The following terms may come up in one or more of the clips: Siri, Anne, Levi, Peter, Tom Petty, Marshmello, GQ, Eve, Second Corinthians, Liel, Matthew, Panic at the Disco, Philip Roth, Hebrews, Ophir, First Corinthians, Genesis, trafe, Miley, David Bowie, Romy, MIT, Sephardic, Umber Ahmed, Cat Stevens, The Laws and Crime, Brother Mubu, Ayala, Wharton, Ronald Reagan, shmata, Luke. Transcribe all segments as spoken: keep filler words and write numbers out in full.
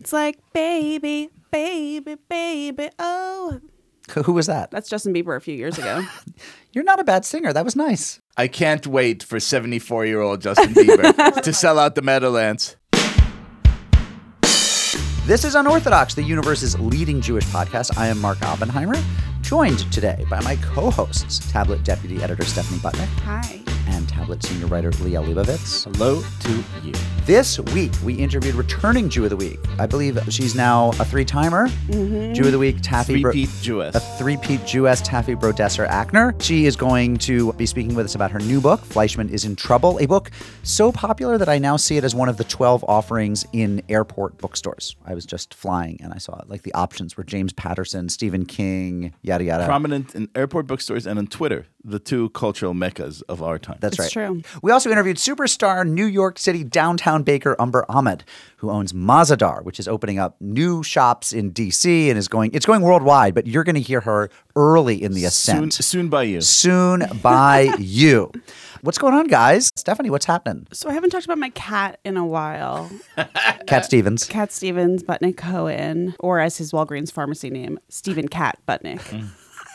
It's like, baby, baby, baby, oh. Who was that? That's Justin Bieber a few years ago. You're not a bad singer. That was nice. I can't wait for seventy-four-year-old Justin Bieber to sell out the Meadowlands. This is Unorthodox, the universe's leading Jewish podcast. I am Mark Oppenheimer, joined today by my co-hosts, Tablet Deputy Editor Stephanie Butnick. Hi. And Tablet Senior Writer Liel Leibovitz. Hello to you. This week, we interviewed returning Jew of the Week. I believe she's now a three-timer. Mm-hmm. Jew of the Week, Taffy Brodesser. Three-peat Jewess. A three-peat Jewess, Taffy Brodesser-Akner. She is going to be speaking with us about her new book, Fleischman is in Trouble, a book so popular that I now see it as one of the twelve offerings in airport bookstores. I was just flying, and I saw it. Like, the options were James Patterson, Stephen King, yada, yada. Prominent in airport bookstores and on Twitter, the two cultural meccas of our time. That's it's right. True. We also interviewed superstar New York City downtown baker Umber Ahmed, who owns Mah-Ze-Dahr, which is opening up new shops in D C and is going it's going worldwide, but you're going to hear her early in the ascent. Soon, soon by you. Soon by you. What's going on, guys? Stephanie, what's happening? So I haven't talked about my cat in a while. Cat Stevens. Cat Stevens, Butnick Cohen, or as his Walgreens pharmacy name, Stephen Cat Butnick. Mm.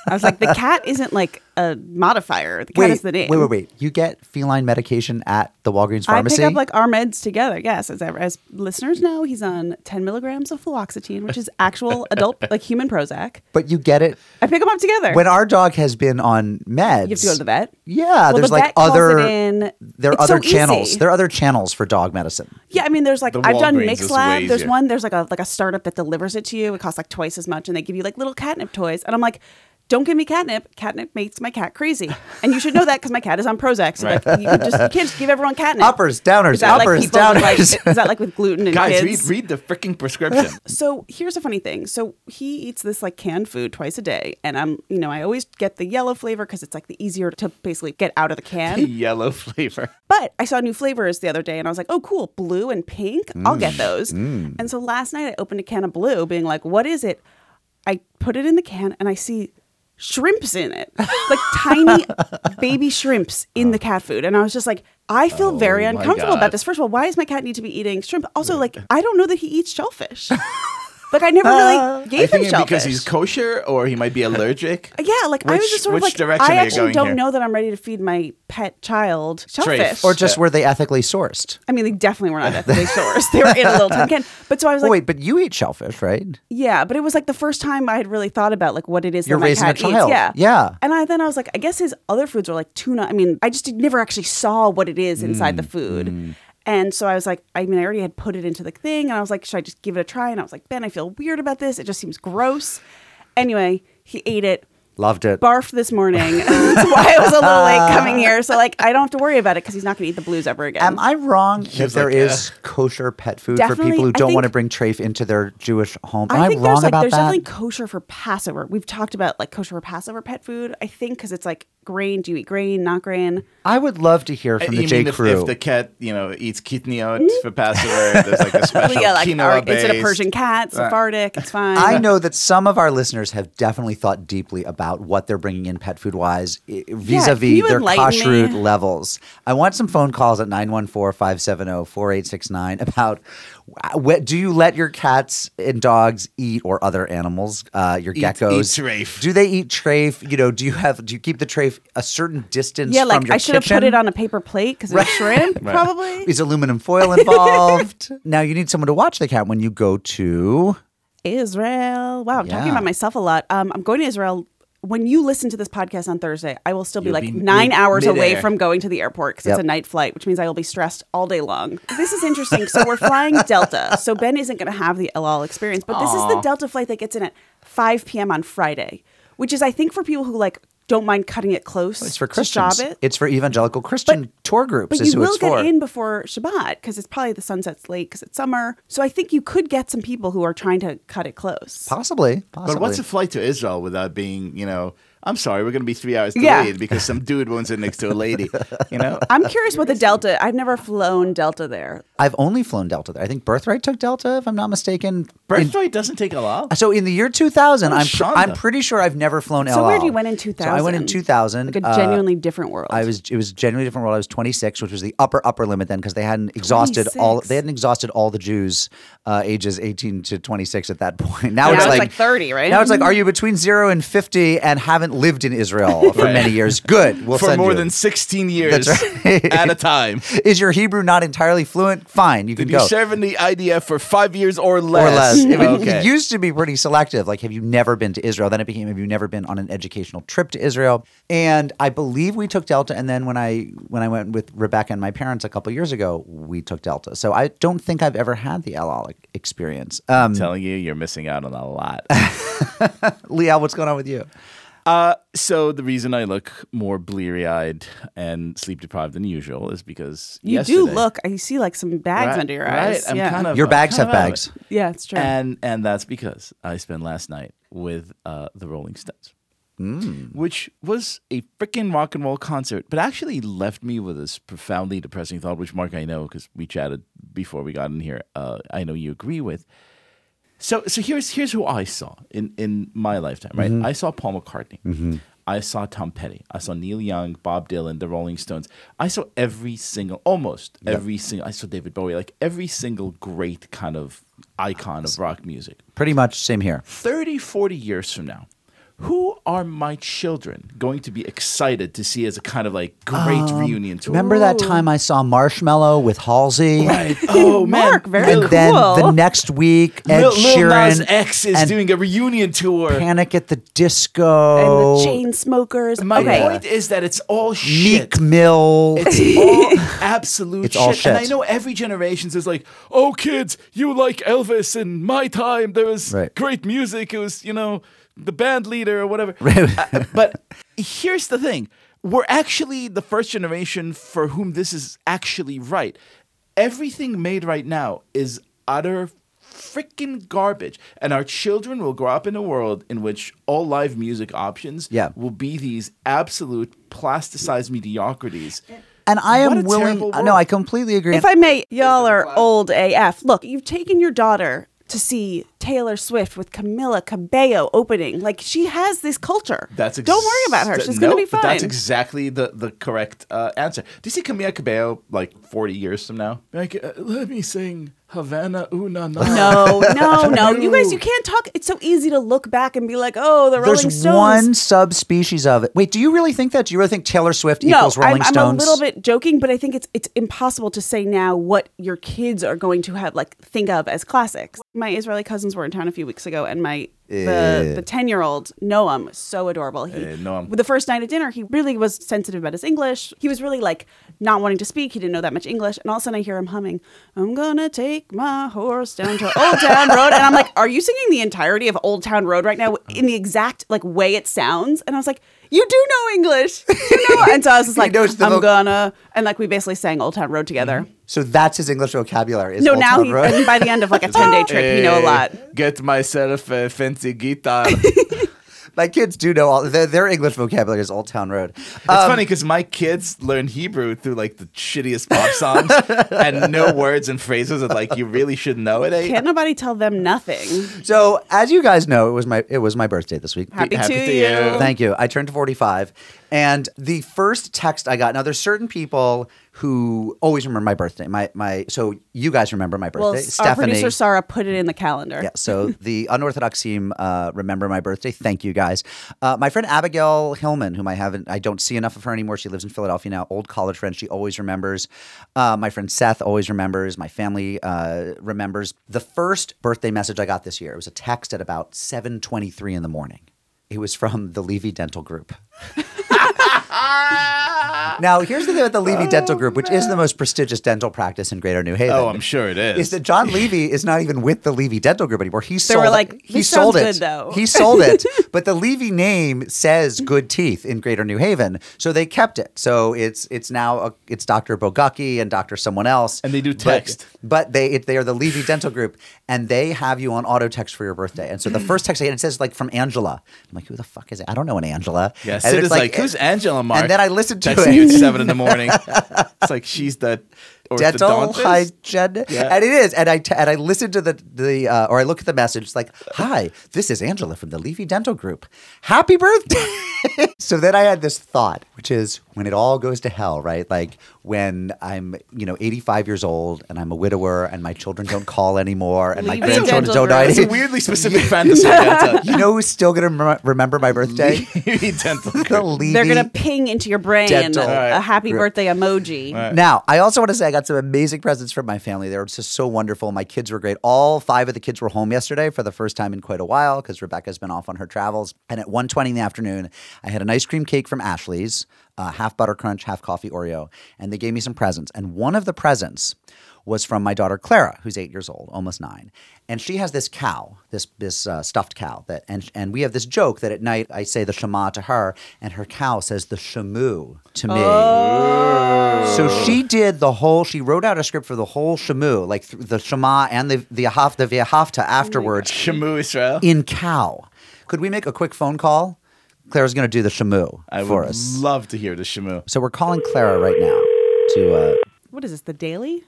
I was like, the cat isn't like a modifier. The cat wait, is the name. Wait, wait, wait. You get feline medication at the Walgreens pharmacy? I pick up like our meds together, yes. As, as listeners know, he's on ten milligrams of fluoxetine, which is actual adult, like human Prozac. But you get it. I pick them up together. When our dog has been on meds. You have to go to the vet. Yeah. Well, there's the like other, in, there are other so channels. Easy. There are other channels for dog medicine. Yeah. I mean, there's like, the I've Walgreens done Mixlab. There's one, there's like a, like a startup that delivers it to you. It costs like twice as much and they give you like little catnip toys. And I'm like, don't give me catnip. Catnip makes my cat crazy. And you should know that because my cat is on Prozac. So right. like, you, just, you can't just give everyone catnip. Uppers, downers, uppers, like downers. Like, is that like with gluten and guys, kids? Read, read the freaking prescription. So here's a funny thing. So he eats this like canned food twice a day. And I'm, you know, I always get the yellow flavor because it's like the easier to basically get out of the can. The yellow flavor. But I saw new flavors the other day and I was like, oh, cool. Blue and pink. Mm. I'll get those. Mm. And so last night I opened a can of blue being like, what is it? I put it in the can and I see shrimps in it, like tiny baby shrimps in the cat food. And I was just like, I feel oh very uncomfortable about this. First of all, why does my cat need to be eating shrimp? Also, like, I don't know that he eats shellfish. Like, I never uh, really gave I him shellfish. Because he's kosher or he might be allergic? Yeah, like, which, I was just sort of like, I actually don't here? know that I'm ready to feed my pet child shellfish. Trafe. Or just yeah. were they ethically sourced? I mean, they definitely were not ethically sourced. They were in a little tin can. But so I was like... Oh, wait, but you eat shellfish, right? Yeah, but it was like the first time I had really thought about like what it is You're that my raising cat a child. eats. Yeah. yeah. And I, then I was like, I guess his other foods are like tuna. I mean, I just never actually saw what it is inside mm, the food. Mm. And so I was like, I mean, I already had put it into the thing. And I was like, should I just give it a try? And I was like, Ben, I feel weird about this. It just seems gross. Anyway, he ate it. Loved it. Barfed this morning. That's why I was a little late coming here. So, like, I don't have to worry about it because he's not going to eat the blues ever again. Am I wrong if there like, is yeah. kosher pet food definitely, for people who don't think, want to bring trafe into their Jewish home? Am I, think I wrong like, about there's that? There's definitely kosher for Passover. We've talked about, like, kosher for Passover pet food, I think, because it's, like, grain. Do you eat grain, not grain? I would love to hear from uh, the J. If, Crew. If the cat, you know, eats kitniot mm-hmm. for Passover, there's, like, a special well, yeah, like, quinoa base. Is it a Persian cat? Sephardic? It's fine. I know that some of our listeners have definitely thought deeply about About what they're bringing in pet food wise vis-a-vis yeah, their kashrut me? levels. I want some phone calls at nine one four, five seven zero, four eight six nine about what, do you let your cats and dogs eat or other animals, uh, your eat, geckos? Eat trafe. Do they eat trafe? You know, do you have do you keep the trafe a certain distance yeah, from like your I should kitchen? Have put it on a paper plate because right. it's shrimp right. probably. Is aluminum foil involved? Now you need someone to watch the cat when you go to Israel. Wow, I'm yeah. talking about myself a lot. Um, I'm going to Israel. When you listen to this podcast on Thursday, I will still be You'll like be nine mid- hours mid-air. away from going to the airport because yep. it's a night flight, which means I will be stressed all day long. This is interesting. So we're flying Delta. So Ben isn't going to have the El Al experience. But Aww. this is the Delta flight that gets in at five p.m. on Friday, which is, I think, for people who like don't mind cutting it close well, it's for Christians. Shabbat. It's for evangelical Christian but, tour groups but is who it's for. You will get in before Shabbat because it's probably the sunset's late because it's summer. So I think you could get some people who are trying to cut it close. Possibly. Possibly. But what's a flight to Israel without being, you know, I'm sorry, we're going to be three hours delayed yeah. because some dude won't sit next to a lady. You know, I'm curious what the Delta. I've never flown Delta there. I've only flown Delta there. I think Birthright took Delta, if I'm not mistaken. Birthright in, doesn't take L A L. So in the year two thousand, oh, I'm pr- I'm pretty sure I've never flown L A L. So where do you went in two thousand? So I went in two thousand. Like a genuinely uh, different world. I was it was a genuinely different world. I was twenty-six, which was the upper upper limit then because they hadn't exhausted twenty-six. all they hadn't exhausted all the Jews uh, ages eighteen to twenty-six at that point. Now, now it's, it's like, like thirty, right? Now it's like, are you between zero and fifty and haven't lived in Israel for right. many years? Good. We'll for send more you. than sixteen years right. at a time. Is your Hebrew not entirely fluent? Fine, you Did can you go. Did you serve in the I D F for five years or less? Or less. It, okay. it used to be pretty selective. Like, have you never been to Israel? Then it became, have you never been on an educational trip to Israel? And I believe we took Delta. And then when I when I went with Rebecca and my parents a couple years ago, we took Delta. So I don't think I've ever had the L A L experience. Um, I'm telling you, you're missing out on a lot. Liel, what's going on with you? Uh, so the reason I look more bleary-eyed and sleep-deprived than usual is because you do look. I see like some bags right, under your eyes. Right? I'm yeah. kind of, your bags kind have bags. It. Yeah, it's true. And and that's because I spent last night with uh, the Rolling Stones, mm. which was a freaking rock and roll concert, but actually left me with this profoundly depressing thought, which Mark, I know because we chatted before we got in here. Uh, I know you agree with. So so here's here's who I saw in, in my lifetime, right? Mm-hmm. I saw Paul McCartney. Mm-hmm. I saw Tom Petty. I saw Neil Young, Bob Dylan, the Rolling Stones. I saw every single, almost yep. every single, I saw David Bowie, like every single great kind of icon of rock music. Pretty much same here. thirty, forty years from now, who are my children going to be excited to see as a kind of like great um, reunion tour? Remember that time I saw Marshmello with Halsey? Right. Oh, man. Mark, very and cool. then the next week, Ed Lil, Sheeran. Lil Nas X is doing a reunion tour. Panic at the Disco. And the Chainsmokers. My okay. point is that it's all shit. Meek Mill. It's all absolute it's shit. All shit. And I know every generation is like, oh, kids, you like Elvis. In my time, there was right. great music. It was, you know, the band leader or whatever. uh, but here's the thing. We're actually the first generation for whom this is actually right. Everything made right now is utter freaking garbage. And our children will grow up in a world in which all live music options yeah. will be these absolute plasticized mediocrities. Yeah. And I am willing... No, I completely agree. If I may, y'all are old A F. Look, you've taken your daughter to see Taylor Swift with Camila Cabello opening. Like, she has this culture. That's ex- Don't worry about her. She's no, going to be fine. That's exactly the, the correct uh, answer. Do you see Camila Cabello, like, forty years from now? Like, uh, let me sing Havana Una Na. No, no, no. You guys, you can't talk. It's so easy to look back and be like, oh, the Rolling There's Stones. There's one subspecies of it. Wait, do you really think that? Do you really think Taylor Swift no, equals Rolling I'm, Stones? No, I'm a little bit joking, but I think it's it's impossible to say now what your kids are going to have, like, think of as classics. My Israeli cousins were in town a few weeks ago, and my the, uh, the ten-year-old, Noam, so adorable. He, uh, Noam. The first night at dinner, he really was sensitive about his English. He was really, like, not wanting to speak. He didn't know that much English. And all of a sudden, I hear him humming, I'm gonna take my horse down to Old Town Road. And I'm like, are you singing the entirety of Old Town Road right now in the exact, like, way it sounds? And I was like, you do know English. You know? And so I was just like, I'm little- gonna. And, like, we basically sang Old Town Road together. So that's his English vocabulary. Is no, Old now Town he, Road. And by the end of like a ten-day trip, hey, he know a lot. Get myself a fancy guitar. My kids do know all their, their English vocabulary is Old Town Road. It's um, funny because my kids learn Hebrew through like the shittiest pop songs and no words and phrases that like you really should know it. Ain't. Can't nobody tell them nothing. So as you guys know, it was my it was my birthday this week. Happy, Happy to, to you. you. Thank you. I turned forty-five, and the first text I got. Now there's certain people who always remember my birthday. My my. So you guys remember my birthday. Well, Stephanie, our producer Sarah put it in the calendar. Yeah. So the Unorthodox team uh, remember my birthday. Thank you guys. Uh, my friend Abigail Hillman, whom I haven't, I don't see enough of her anymore. She lives in Philadelphia now. Old college friend. She always remembers. Uh, my friend Seth always remembers. My family uh, remembers. The first birthday message I got this year, it was a text at about seven twenty-three in the morning. It was from the Levy Dental Group. Now, here's the thing about the Levy oh, Dental Group, which man. is the most prestigious dental practice in Greater New Haven. Oh, I'm sure it is. Is that John Levy is not even with the Levy Dental Group anymore. He sold, they were like, it. He sold good, it. Though. He sold it. But the Levy name says good teeth in Greater New Haven, so they kept it. So it's it's now a, it's Doctor Bogucki and Doctor Someone Else. And they do text. But, but they it, they are the Levy Dental Group, and they have you on auto text for your birthday. And so the first text I get, it says like from Angela. I'm like, who the fuck is it? I don't know an Angela. Yes, and it is like, like, who's Angela, Mark? And then I listened to Texting it. At seven in the morning. It's like she's the dental hygienist. Yeah. And it is. And I, t- and I listen to the, the uh, or I look at the message. It's like, hi, this is Angela from the Levy Dental Group. Happy birthday. So then I had this thought, which is when it all goes to hell, right? Like when I'm, you know, eighty-five years old and I'm a widower and my children don't call anymore and Levy my grandchildren don't die. It's a weirdly specific fantasy. You know who's still going to rem- remember my birthday? Levy Dental Group. The Levy They're going to ping into your brain dental. A, right. a happy Group. Birthday emoji. Right. Now, I also want to say I got some amazing presents from my family. They were just so wonderful. My kids were great. All five of the kids were home yesterday for the first time in quite a while because Rebecca's been off on her travels. And at one twenty in the afternoon, I had an ice cream cake from Ashley's, uh, half butter crunch, half coffee Oreo, and they gave me some presents. And one of the presents was from my daughter Clara, who's eight years old, almost nine. And she has this cow, this this uh, stuffed cow. That and and we have this joke that at night I say the Shema to her, and her cow says the Shemu to me. Oh. So she did the whole, she wrote out a script for the whole Shemu, like the Shema and the the Ahaf, the V'Ahafta afterwards. Oh Shemu Israel. In cow. Could we make a quick phone call? Clara's going to do the Shemu I for us. I would love to hear the Shemu. So we're calling Clara right now to... Uh, what is this, the Daily?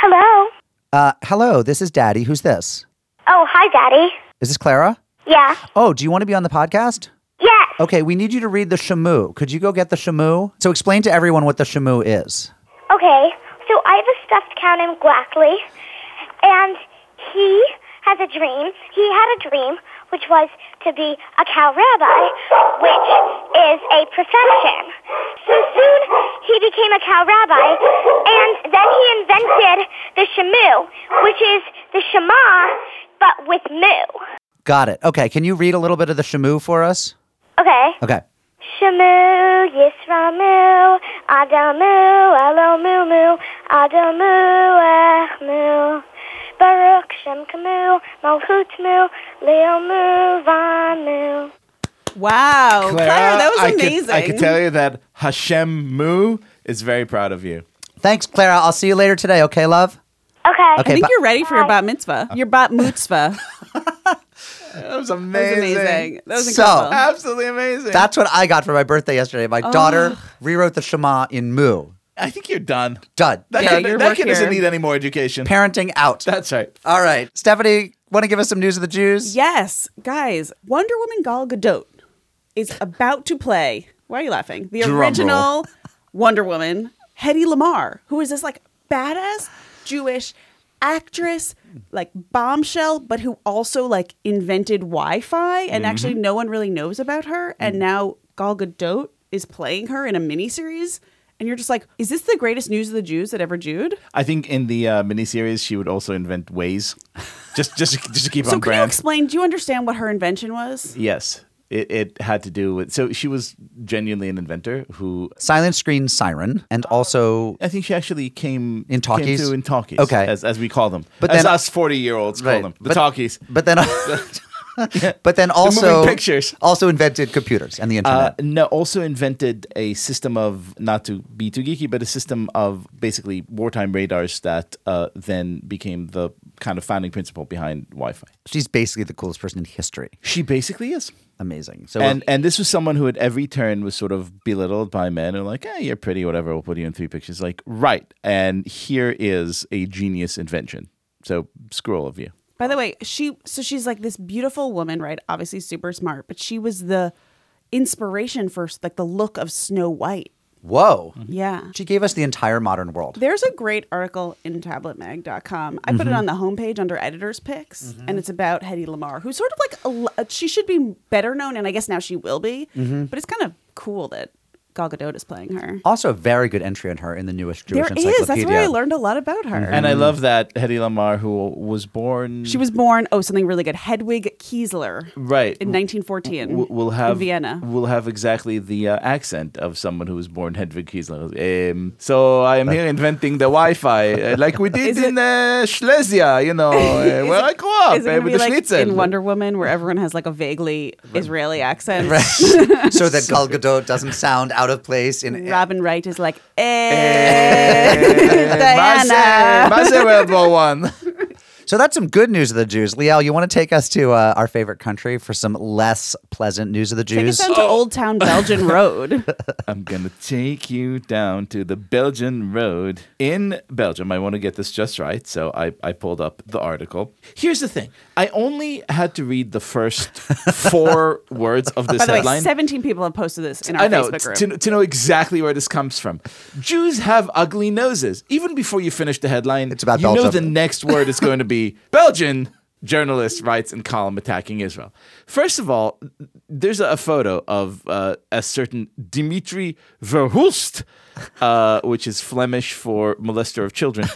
Hello. Uh, hello, this is Daddy. Who's this? Oh, hi, Daddy. Is this Clara? Yeah. Oh, do you want to be on the podcast? Yes. Okay, we need you to read the Shemu. Could you go get the Shemu? So explain to everyone what the Shemu is. Okay, so I have a stuffed cow named Blackley, and he has a dream. He had a dream, which was to be a cow rabbi, which is a profession. So soon he became a cow rabbi, and then he invented the Shemu, which is the Shema, but with moo. Got it. Okay, can you read a little bit of the Shemu for us? Okay. Okay. Shemu, Yisramu, Adamu, Elomumu, Adamu, Echmu. Baruch Shem Kamu, Malhut Mu, Leo Mu, Vanu. Wow, Clara, Clara, that was I amazing. Could, I can tell you that Hashem Mu is very proud of you. Thanks, Clara. I'll see you later today, okay, love? Okay. okay I think ba- you're ready for Bye. your bat mitzvah. Your bat mitzvah. That was amazing. That was amazing. That was incredible. So, absolutely amazing. That's what I got for my birthday yesterday. My oh. daughter rewrote the Shema in Mu. I think you're done. Done. That yeah, kid, that kid doesn't need any more education. Parenting out. That's right. All right. Stephanie, want to give us some news of the Jews? Yes. Guys, Wonder Woman Gal Gadot is about to play, why are you laughing? The Drum original roll. Wonder Woman, Hedy Lamarr, who is this like badass Jewish actress, like bombshell, but who also like invented Wi-Fi and mm-hmm. actually no one really knows about her. And mm. now Gal Gadot is playing her in a miniseries. And you're just like, is this the greatest news of the Jews that ever Jewed? I think in the uh, miniseries, she would also invent Waze. Just just, just to keep so on brand. So can you explain, do you understand what her invention was? Yes. It, it had to do with, so she was genuinely an inventor who... Silent screen siren and also... I think she actually came... In talkies? Came to in talkies, okay. as, as we call them. But as then, us forty-year-olds call right. them, the but, talkies. But then... Yeah. But then also, the also invented computers and the internet. Uh, no, also invented a system of, not to be too geeky, but a system of basically wartime radars that uh, then became the kind of founding principle behind Wi-Fi. She's basically the coolest person in history. She basically is. Amazing. So and and this was someone who at every turn was sort of belittled by men who were like, eh, you're pretty, whatever, we'll put you in three pictures. Like, right. And here is a genius invention. So screw all of you. By the way, she so she's like this beautiful woman, right? Obviously super smart, but she was the inspiration for like the look of Snow White. Whoa. Mm-hmm. Yeah. She gave us the entire modern world. There's a great article in tablet mag dot com. I mm-hmm. put it on the homepage under editor's picks, mm-hmm. and it's about Hedy Lamarr, who's sort of like, a, she should be better known, and I guess now she will be, mm-hmm. but it's kind of cool that Gal Gadot is playing her. Also a very good entry on her in the newest Jewish there encyclopedia. There is. That's where I learned a lot about her. Mm-hmm. And I love that Hedy Lamarr, who was born... She was born, oh, something really good, Hedwig Kiesler. Right. In nineteen fourteen. We'll, we'll have, in Vienna. We'll have exactly the uh, accent of someone who was born Hedwig Kiesler. Um, so I am here inventing the Wi-Fi, uh, like we did it, in uh, Silesia, you know, uh, where it, I grew up. Is it uh, with the like Schnitzel. In Wonder Woman, where everyone has like a vaguely Israeli accent? Right. So that Gal Gadot doesn't sound out. Out of place in Robin Wright is like, eh, Diana. Mah-Ze, Mah-Ze one. So that's some good news of the Jews. Liel, you want to take us to uh, our favorite country for some less pleasant news of the Jews? Take us down to oh. Old Town Belgian Road. I'm going to take you down to the Belgian Road in Belgium. I want to get this just right, so I, I pulled up the article. Here's the thing. I only had to read the first four words of this By the headline. Way, seventeen people have posted this in our I know, Facebook group. To, to know exactly where this comes from. Jews have ugly noses. Even before you finish the headline, it's about you Belgium. Know the next word is going to be Belgian journalist writes in column attacking Israel. First of all, there's a photo of uh, a certain Dimitri Verhulst, uh, which is Flemish for molester of children,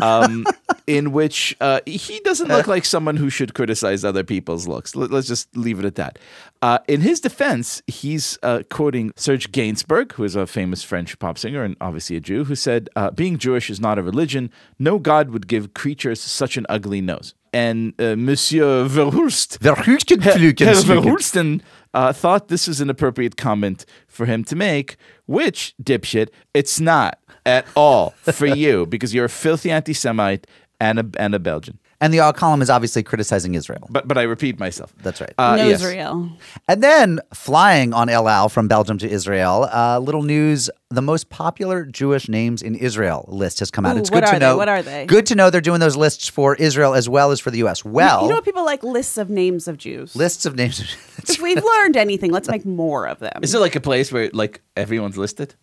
um, in which uh, he doesn't look like someone who should criticize other people's looks. L- let's just leave it at that. Uh, in his defense, he's uh, quoting Serge Gainsbourg, who is a famous French pop singer and obviously a Jew, who said, uh, being Jewish is not a religion. No God would give creatures such an ugly nose. And uh, Monsieur Verhulst, Verhulsten, Herr Verhulsten uh, thought this was an appropriate comment for him to make, which, dipshit, it's not at all for you because you're a filthy anti-Semite and a, and a Belgian. And the column is obviously criticizing Israel. But but I repeat myself. That's right. Uh, no yes. Israel. And then flying on El Al from Belgium to Israel, uh, little news, the most popular Jewish names in Israel list has come out. Ooh, it's good to know. They? What are they? Good to know they're doing those lists for Israel as well as for the U S. Well, you, you know what people like? Lists of names of Jews. Lists of names of Jews. If we've learned anything, let's make more of them. Is it like a place where like everyone's listed?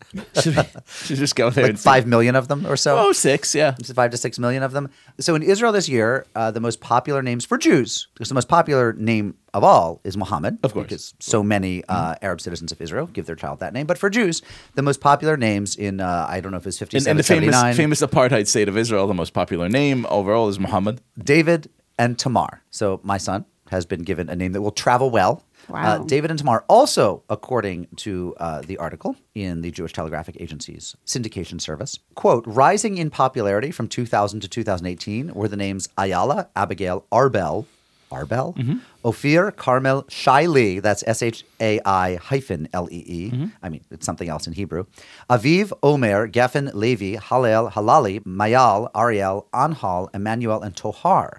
Should we should just go there like and five see? Million of them or so? Oh, six, yeah. Five to six million of them. So in Israel this year, uh, the most popular names for Jews, because the most popular name of all is Muhammad. Of course. Because so many uh, Arab citizens of Israel give their child that name. But for Jews, the most popular names in, uh, I don't know if it's fifty-seven, and, and the famous, famous apartheid state of Israel, the most popular name overall is Muhammad. David and Tamar. So my son has been given a name that will travel well. Wow. Uh, David and Tamar also, according to uh, the article in the Jewish Telegraphic Agency's syndication service, quote, rising in popularity from two thousand to two thousand eighteen were the names Ayala, Abigail, Arbel, Arbel, mm-hmm. Ophir, Carmel, Shaili, that's S H A I hyphen L E E, mm-hmm. I mean, it's something else in Hebrew, Aviv, Omer, Geffen, Levi, Halel, Halali, Mayal, Ariel, Anhal, Emmanuel, and Tohar.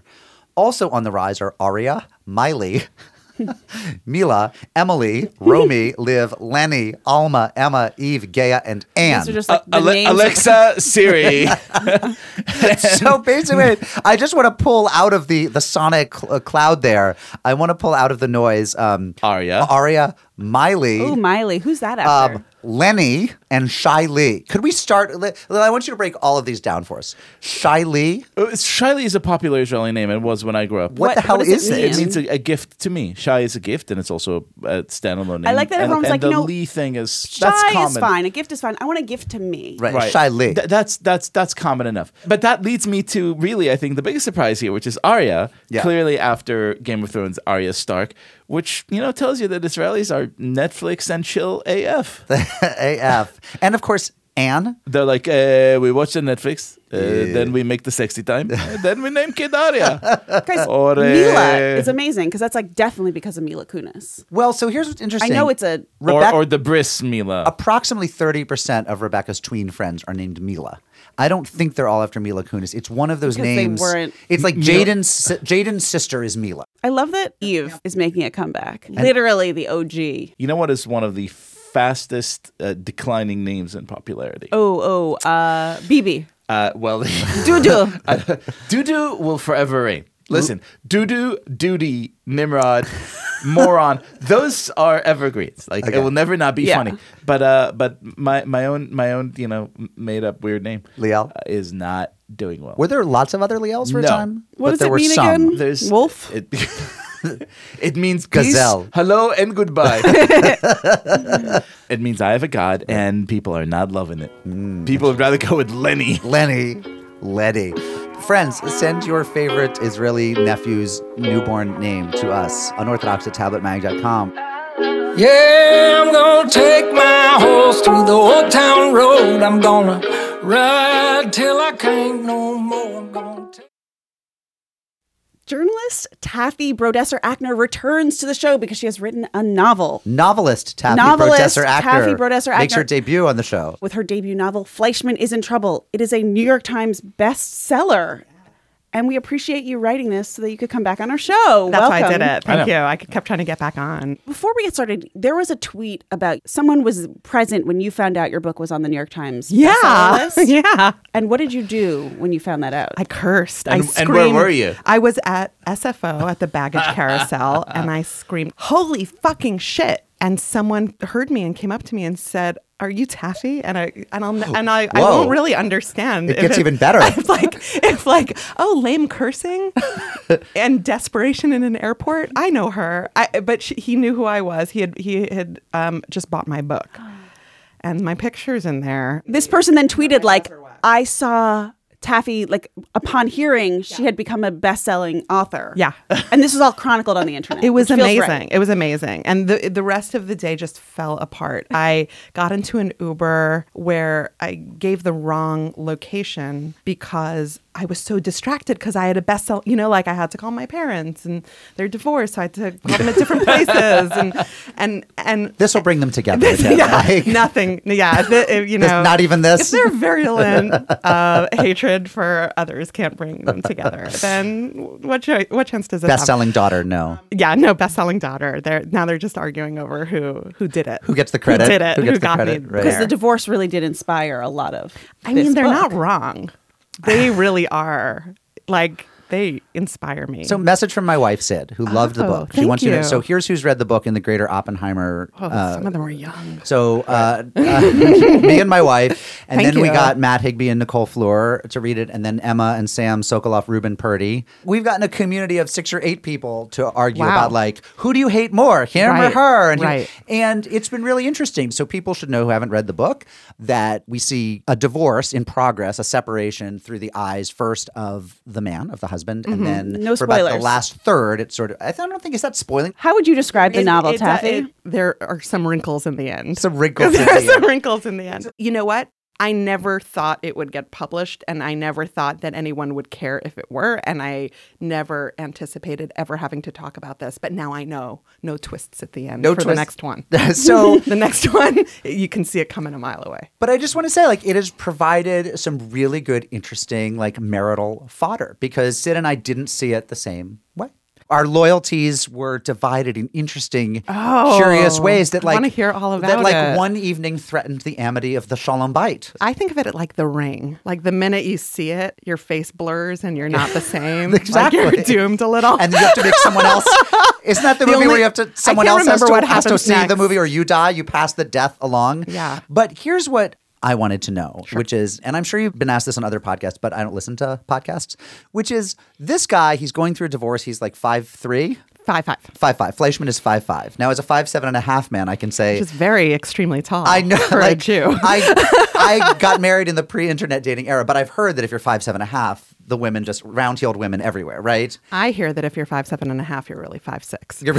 Also on the rise are Aria, Miley, Mila, Emily, Romy, Liv, Lenny, Alma, Emma, Eve, Gaia, and Anne. Like uh, Ale- Alexa, Siri. So basically, I just want to pull out of the, the sonic cl- cloud there. I want to pull out of the noise. Um, Aria. Aria, Miley. Oh, Miley. Who's that after? Um, Lenny and Shai Lee. Could we start? I want you to break all of these down for us. Shai Lee. Shai Lee is a popular Israeli name. It was when I grew up. What, what the hell what is it? Mean? It means a, a gift to me. Shai is a gift, and it's also a standalone name. I like that everyone's like, the no. Lee thing is Shai that's common. Is fine. A gift is fine. I want a gift to me. Right. right. Shai Lee. Th- that's that's that's common enough. But that leads me to really, I think, the biggest surprise here, which is Arya. Yeah. Clearly, after Game of Thrones, Arya Stark. Which, you know, tells you that Israelis are Netflix and chill A F. A F. And, of course, Anne. They're like, uh, we watch the Netflix, uh, yeah. then we make the sexy time, then we name Kid Aria. Guys, or, uh, Mila is amazing because that's like definitely because of Mila Kunis. Well, so here's what's interesting. I know it's a... Rebecca, or, or the Bris Mila. Approximately thirty percent of Rebecca's tween friends are named Mila. I don't think they're all after Mila Kunis. It's one of those because names. They weren't it's like Jaden's Jaden's sister is Mila. I love that Eve is making a comeback. And literally the O G. You know what is one of the fastest uh, declining names in popularity? Oh, oh, uh, B B. Uh, well, Dudu. uh, Dudu will forever reign. Listen, Dudu, Duty, Nimrod, Moron, those are evergreens. Like okay. It will never not be yeah. funny. But uh, but my my own my own you know made up weird name Liel uh, is not doing well. Were there lots of other Liels for no. a time? What but does there it were mean some. Again? There's, Wolf. It, It means peace, gazelle. Hello, and goodbye. It means I have a god, and people are not loving it. Mm. People would rather go with Lenny. Lenny. Lenny. Friends, send your favorite Israeli nephew's newborn name to us, unorthodox at tablet mag dot com. Yeah, I'm gonna take my horse through the old town road. I'm gonna ride till I can't no more. I'm gonna take... Journalist Taffy Brodesser-Akner returns to the show because she has written a novel. Novelist Taffy Brodesser-Akner Brodesser makes her debut on the show with her debut novel, Fleischman Is in Trouble. It is a New York Times bestseller. And we appreciate you writing this so that you could come back on our show. That's Welcome. Why I did it. Thank I you. I kept trying to get back on. Before we get started, there was a tweet about someone was present when you found out your book was on the New York Times. Yeah. Yeah. And what did you do when you found that out? I cursed. And, I screamed. And where were you? I was at S F O at the baggage carousel and I screamed, holy fucking shit. And someone heard me and came up to me and said, are you Taffy? And I and I'll and I, I won't really understand. It gets it, even better. It's like it's like oh, lame cursing and desperation in an airport. I know her, I, but she, he knew who I was. He had he had um, just bought my book, and my picture's in there. This person then tweeted like, I saw Taffy, like upon hearing, yeah. she had become a best-selling author. Yeah. And this was all chronicled on the internet. It was amazing. Right. It was amazing. And the the rest of the day just fell apart. I got into an Uber where I gave the wrong location because I was so distracted because I had a best-selling, you know, like I had to call my parents and they're divorced. So I had to call them at different places. And, and, and this will bring them together. This, again, yeah, like. Nothing. Yeah. The, you know, this, not even this. If they're virulent uh, hatred for others can't bring them together, then what ch- what chance does it have? Best-selling daughter, no. Um, yeah, no, best-selling daughter. They're Now they're just arguing over who who did it. Who gets the credit. Who did it. Who, who got me. Because right. the divorce really did inspire a lot of I mean, they're book. Not wrong. They really are. Like, they inspire me. So message from my wife, Sid, who loved oh, the book. She wants you to know. So here's who's read the book in the greater Oppenheimer. Oh, uh, some of them are young. So uh, uh, me and my wife. And thank then you. We got Matt Higby and Nicole Fleur to read it. And then Emma and Sam Sokoloff, Ruben Purdy. We've gotten a community of six or eight people to argue wow. about like, who do you hate more, him right. or her? And, right. and it's been really interesting. So people should know who haven't read the book that we see a divorce in progress, a separation through the eyes first of the man, of the husband. Husband, mm-hmm. and then no for about the last third, it's sort of, I don't think, is that spoiling? How would you describe the it, novel, it, Taffy? It, it, there are some wrinkles in the end. Some wrinkles there in the end. There are some wrinkles in the end. You know what? I never thought it would get published, and I never thought that anyone would care if it were, and I never anticipated ever having to talk about this. But now I know. No twists at the end no for twist. The next one. So the next one, you can see it coming a mile away. But I just want to say, like, it has provided some really good, interesting, like, marital fodder, because Sid and I didn't see it the same way. Our loyalties were divided in interesting, oh, curious ways that, like, I want to hear all about that, like, it. One evening threatened the amity of the Shalom Bait. I think of it like The Ring. Like, the minute you see it, your face blurs and you're not the same. Exactly. Like, you're doomed a little. And you have to make someone else. Isn't that the, the movie only, where you have to, someone else has to, has to see next. The movie, or you die, you pass the death along? Yeah. But here's what I wanted to know, sure. which is, and I'm sure you've been asked this on other podcasts, but I don't listen to podcasts, which is this guy, he's going through a divorce. He's like five three. Five five. Five five. Fleischman is five five. Now, as a five seven and a half man, I can say which is very extremely tall. I know, for like, a Jew. I I got married in the pre-internet dating era, but I've heard that if you're five seven and a half, the women just round-heeled women everywhere, right? I hear that if you're five seven and a half, you're really five six. You're,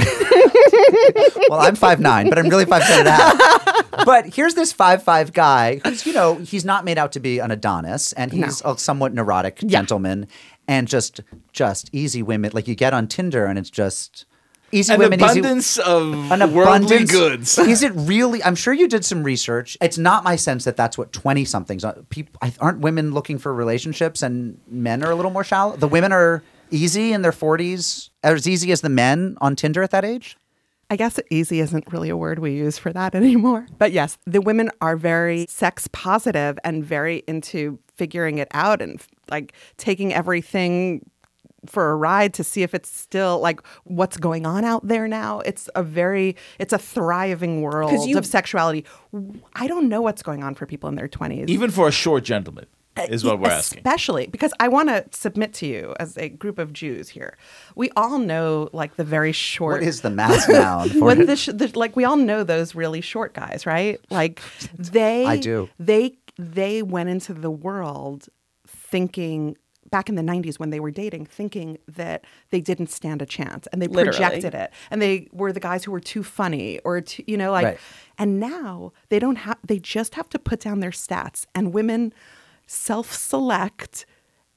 well, I'm five nine, but I'm really five seven and a half. But here's this five five guy who's, you know, he's not made out to be an Adonis, and he's no. a somewhat neurotic yeah. gentleman. And just, just easy women. Like, you get on Tinder, and it's just easy an women. Abundance easy, of an abundance of worldly goods. Is it really? I'm sure you did some research. It's not my sense that that's what twenty-somethings people aren't women looking for relationships, and men are a little more shallow. The women are easy in their forties, as easy as the men on Tinder at that age. I guess easy isn't really a word we use for that anymore. But yes, the women are very sex positive and very into figuring it out and like taking everything for a ride to see if it's still like what's going on out there now. It's a very, it's a thriving world you, of sexuality. I don't know what's going on for people in their twenties. Even for a short gentleman. is what we're asking. Especially because I want to submit to you as a group of Jews here. We all know like the very short. What is the mass noun? For the sh- the, like we all know those really short guys, right? Like they. I do. They they went into the world thinking back in the nineties when they were dating, thinking that they didn't stand a chance, and they Literally. projected it, and they were the guys who were too funny or too, you know, like. Right. And now they don't have. They just have to put down their stats, and women self-select,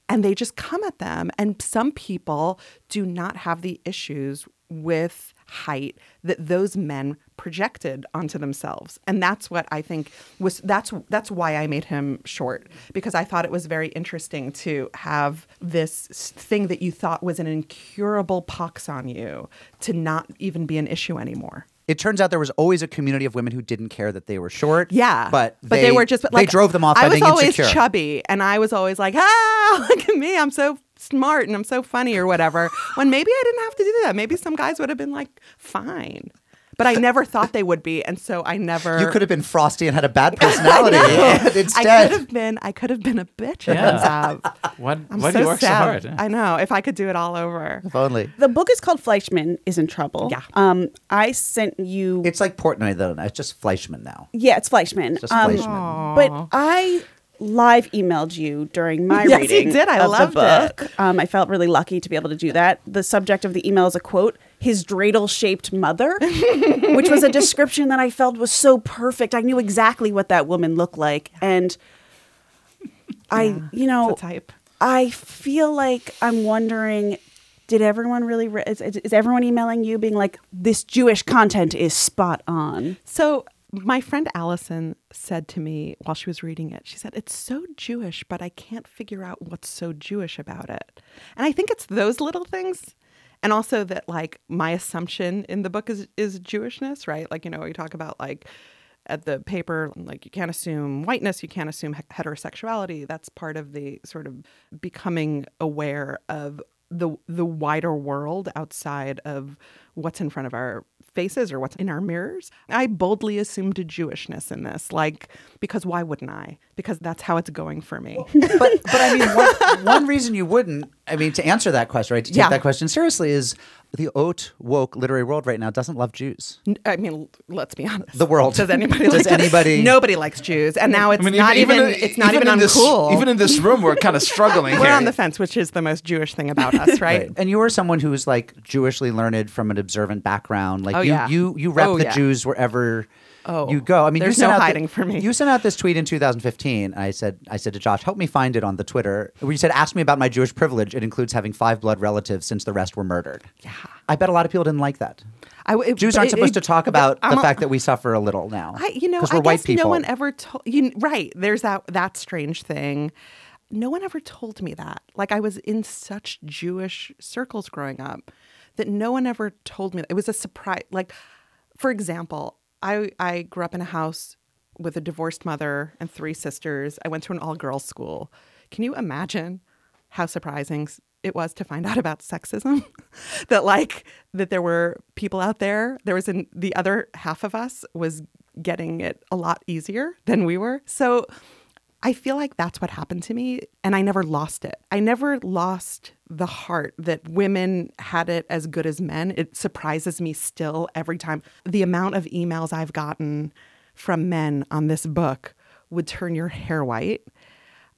and they just come at them. And some people do not have the issues with height that those men projected onto themselves. And that's what I think was, that's that's why I made him short, because I thought it was very interesting to have this thing that you thought was an incurable pox on you to not even be an issue anymore. It turns out there was always a community of women who didn't care that they were short. Yeah. But they, but they were just, like, they drove them off by being insecure. I was always chubby, and I was always like, ah, look at me, I'm so smart and I'm so funny or whatever. When maybe I didn't have to do that. Maybe some guys would have been like, fine. But I never thought they would be, and so I never. You could have been frosty and had a bad personality. I instead, I could have been. I could have been a bitch. Yeah. What? I'm why so do you work sad. so hard? Yeah. I know. If I could do it all over. If only. The book is called Fleischman Is in Trouble. Yeah. Um, I sent you. It's like Portnoy though. It's just Fleischman now. Yeah, it's Fleischman. It's just um, Fleischman. But I live emailed you during my yes, reading. Yes, you did. I of loved the book. it. Um, I felt really lucky to be able to do that. The subject of the email is a quote. His dreidel-shaped mother, which was a description that I felt was so perfect. I knew exactly what that woman looked like. And I, yeah, you know, it's a type. I feel like I'm wondering, did everyone really, re- is, is everyone emailing you being like, this Jewish content is spot on? So my friend Allison said to me while she was reading it, she said, it's so Jewish, but I can't figure out what's so Jewish about it. And I think it's those little things. And also that, like, my assumption in the book is, is Jewishness, right? Like, you know, we talk about, like, at the paper, like, you can't assume whiteness, you can't assume heterosexuality. That's part of the sort of becoming aware of the the wider world outside of what's in front of our faces or what's in our mirrors. I boldly assumed a Jewishness in this, like, because why wouldn't I? Because that's how it's going for me. Well, but, but I mean, one, one reason you wouldn't, I mean, to answer that question, right, to take yeah. that question seriously is the oat woke literary world right now doesn't love Jews. I mean, let's be honest. The world. Does anybody Does like anybody? It? Nobody likes Jews. And now it's I mean, not even, even, even it's not even, even uncool. This, even in this room, we're kind of struggling we're here. We're on the fence, which is the most Jewish thing about us, right? Right. And you are someone who's, like, Jewishly learned from an observant background. Like, oh, you, yeah. you, you rep oh, the yeah. Jews wherever oh, you go. I mean, there's you no out hiding the, for me. You sent out this tweet in two thousand fifteen. I said, I said to Josh, help me find it on the Twitter. Where you said, ask me about my Jewish privilege. It includes having five blood relatives since the rest were murdered. Yeah. I bet a lot of people didn't like that. I, it, Jews aren't it, supposed it, to talk about I'm the a, fact that we suffer a little now. I, you know, we're I white guess people. No one ever told you. Right. There's that that strange thing. No one ever told me that. Like, I was in such Jewish circles growing up that no one ever told me that. It was a surprise. Like, for example, I, I grew up in a house with a divorced mother and three sisters. I went to an all-girls school. Can you imagine how surprising it was to find out about sexism? That, like, that there were people out there. There was an, the other half of us was getting it a lot easier than we were. So I feel like that's what happened to me, and I never lost it. I never lost the heart that women had it as good as men. It surprises me still every time. The amount of emails I've gotten from men on this book would turn your hair white.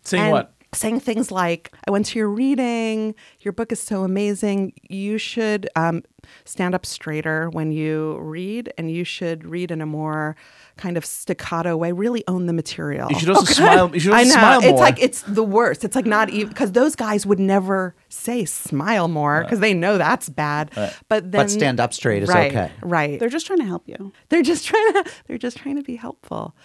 Saying what? Saying things like, I went to your reading, your book is so amazing, you should um, stand up straighter when you read, and you should read in a more kind of staccato way, really own the material. You should also okay. smile You should also I know. smile more. It's like, it's the worst. It's like not even, because those guys would never say smile more, because right. they know that's bad. Right. But then, but stand up straight is right, okay. Right. They're just trying to help you. They're just trying to, they're just trying to be helpful.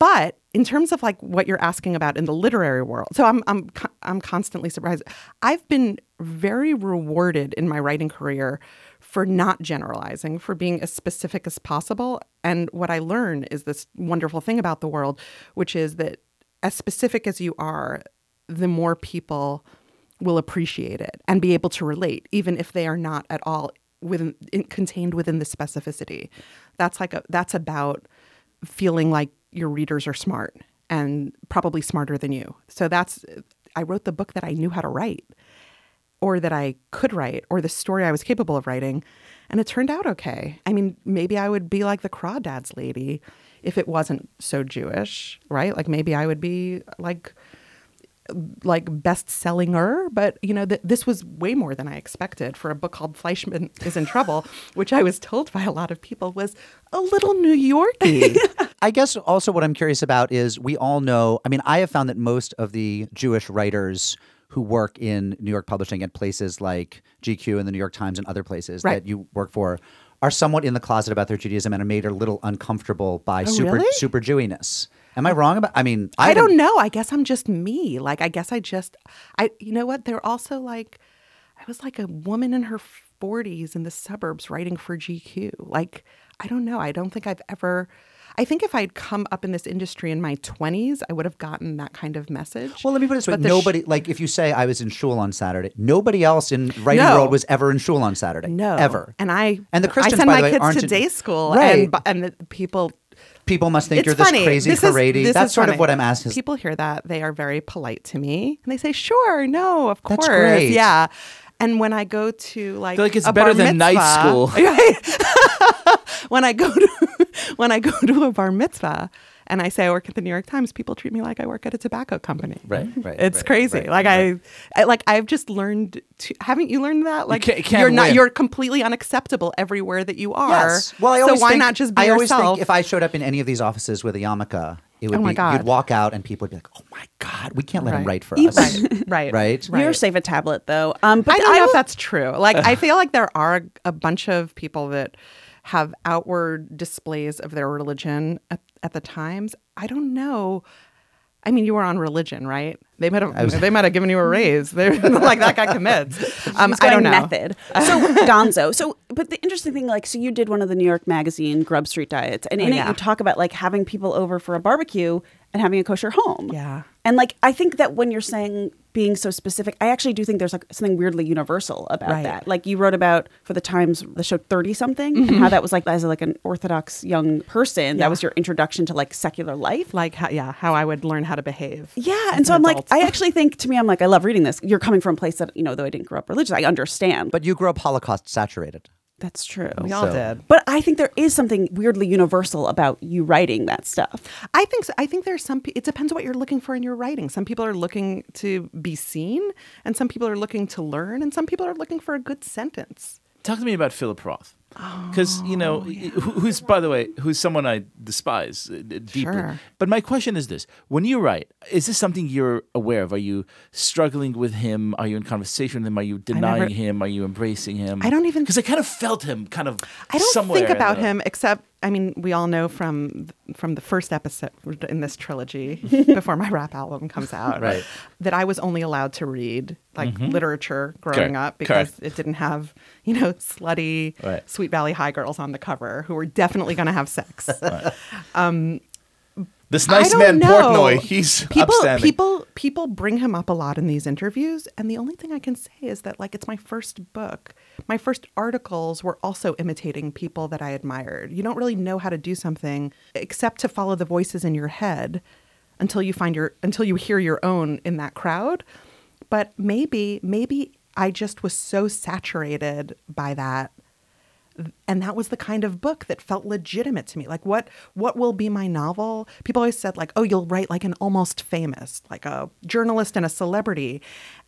But in terms of, like, what you're asking about in the literary world, so I'm I'm I'm constantly surprised. I've been very rewarded in my writing career for not generalizing, for being as specific as possible. And what I learn is this wonderful thing about the world, which is that as specific as you are, the more people will appreciate it and be able to relate, even if they are not at all within, in, contained within the specificity. That's like a, that's about feeling like your readers are smart and probably smarter than you. So that's, I wrote the book that I knew how to write, or that I could write, or the story I was capable of writing. And it turned out okay. I mean, maybe I would be like the Crawdads lady if it wasn't so Jewish, right? Like maybe I would be like like best-sellinger. But, you know, th- this was way more than I expected for a book called Fleischman is in Trouble, which I was told by a lot of people was a little New York-y. I guess also what I'm curious about is we all know, I mean, I have found that most of the Jewish writers who work in New York publishing at places like G Q and the New York Times and other places right. that you work for are somewhat in the closet about their Judaism and are made a little uncomfortable by oh, super really? super Jewiness. Am I wrong about? I mean, I, I don't know. I guess I'm just me. Like, I guess I just, I you know what? They're also like, I was like a woman in her forties in the suburbs writing for G Q. Like, I don't know. I don't think I've ever. I think if I'd come up in this industry in my twenties, I would have gotten that kind of message. Well, let me put it this way. Nobody, sh- like if you say I was in shul on Saturday, nobody else in writing no. world was ever in shul on Saturday. No. Ever. And I and the Christians, I send by my the way, kids aren't to day school right. and, and the people... People must think it's you're funny. This crazy this parade-y. This That's sort funny. Of what I'm asking. People hear that. They are very polite to me. And they say, sure, no, of course. That's great. Yeah. And when I go to like, I feel like it's a better than mitzvah, night school. Right? when I go to when I go to a bar mitzvah and I say I work at the New York Times, people treat me like I work at a tobacco company. Right, right. It's right, crazy. Right, like right. I, I, like I've just learned. To, haven't you learned that? Like you can't, can't you're not. Win. You're completely unacceptable everywhere that you are. Yes. Well, I always so why think, not just be I yourself? I always think if I showed up in any of these offices with a yarmulke. It would oh my be, God. You'd walk out and people would be like, oh my God, we can't let right. him write for us. Right, right. right? You're right. safe at tablet though. Um, but I don't I know will... if that's true. Like, I feel like there are a, a bunch of people that have outward displays of their religion at, at the Times. I don't know. I mean, you were on religion, right? They might have was... they might have given you a raise. They're like, that guy commits. Um, I don't know. Method. So Gonzo. So, but the interesting thing, like, so you did one of the New York Magazine Grub Street diets, and in oh, yeah. it you talk about like having people over for a barbecue and having a kosher home. Yeah. And like, I think that when you're saying being so specific, I actually do think there's like something weirdly universal about right. that. Like you wrote about for the Times, the show thirty something, mm-hmm. and how that was like as a, like an Orthodox young person, yeah. that was your introduction to like secular life. Like, how, yeah, how I would learn how to behave. Yeah, and an so I'm adult. Like, I actually think to me, I'm like, I love reading this. You're coming from a place that, you know, though I didn't grow up religious, I understand. But you grew up Holocaust saturated. That's true. We so. all did. But I think there is something weirdly universal about you writing that stuff. I think so. I think there's some, it depends on what you're looking for in your writing. Some people are looking to be seen, and some people are looking to learn, and some people are looking for a good sentence. Talk to me about Philip Roth. Because, oh, you know, yeah. who's, by the way, who's someone I despise deeply. Sure. But my question is this. When you write, is this something you're aware of? Are you struggling with him? Are you in conversation with him? Are you denying never, him? Are you embracing him? I don't even... Because I kind of felt him kind of I don't somewhere think about the, him except, I mean, we all know from, from the first episode in this trilogy, before my rap album comes out, right. that I was only allowed to read, like, mm-hmm. literature growing Correct. Up because Correct. It didn't have, you know, slutty... Right. Sweet Valley High girls on the cover who were definitely going to have sex. Right. Um, this nice man know. Portnoy, he's people, upstanding. People, people bring him up a lot in these interviews, and the only thing I can say is that, like, it's my first book. My first articles were also imitating people that I admired. You don't really know how to do something except to follow the voices in your head until you find your until you hear your own in that crowd. But maybe, maybe I just was so saturated by that. And that was the kind of book that felt legitimate to me. Like, what what will be my novel? People always said, like, oh, you'll write like an almost famous, like a journalist and a celebrity.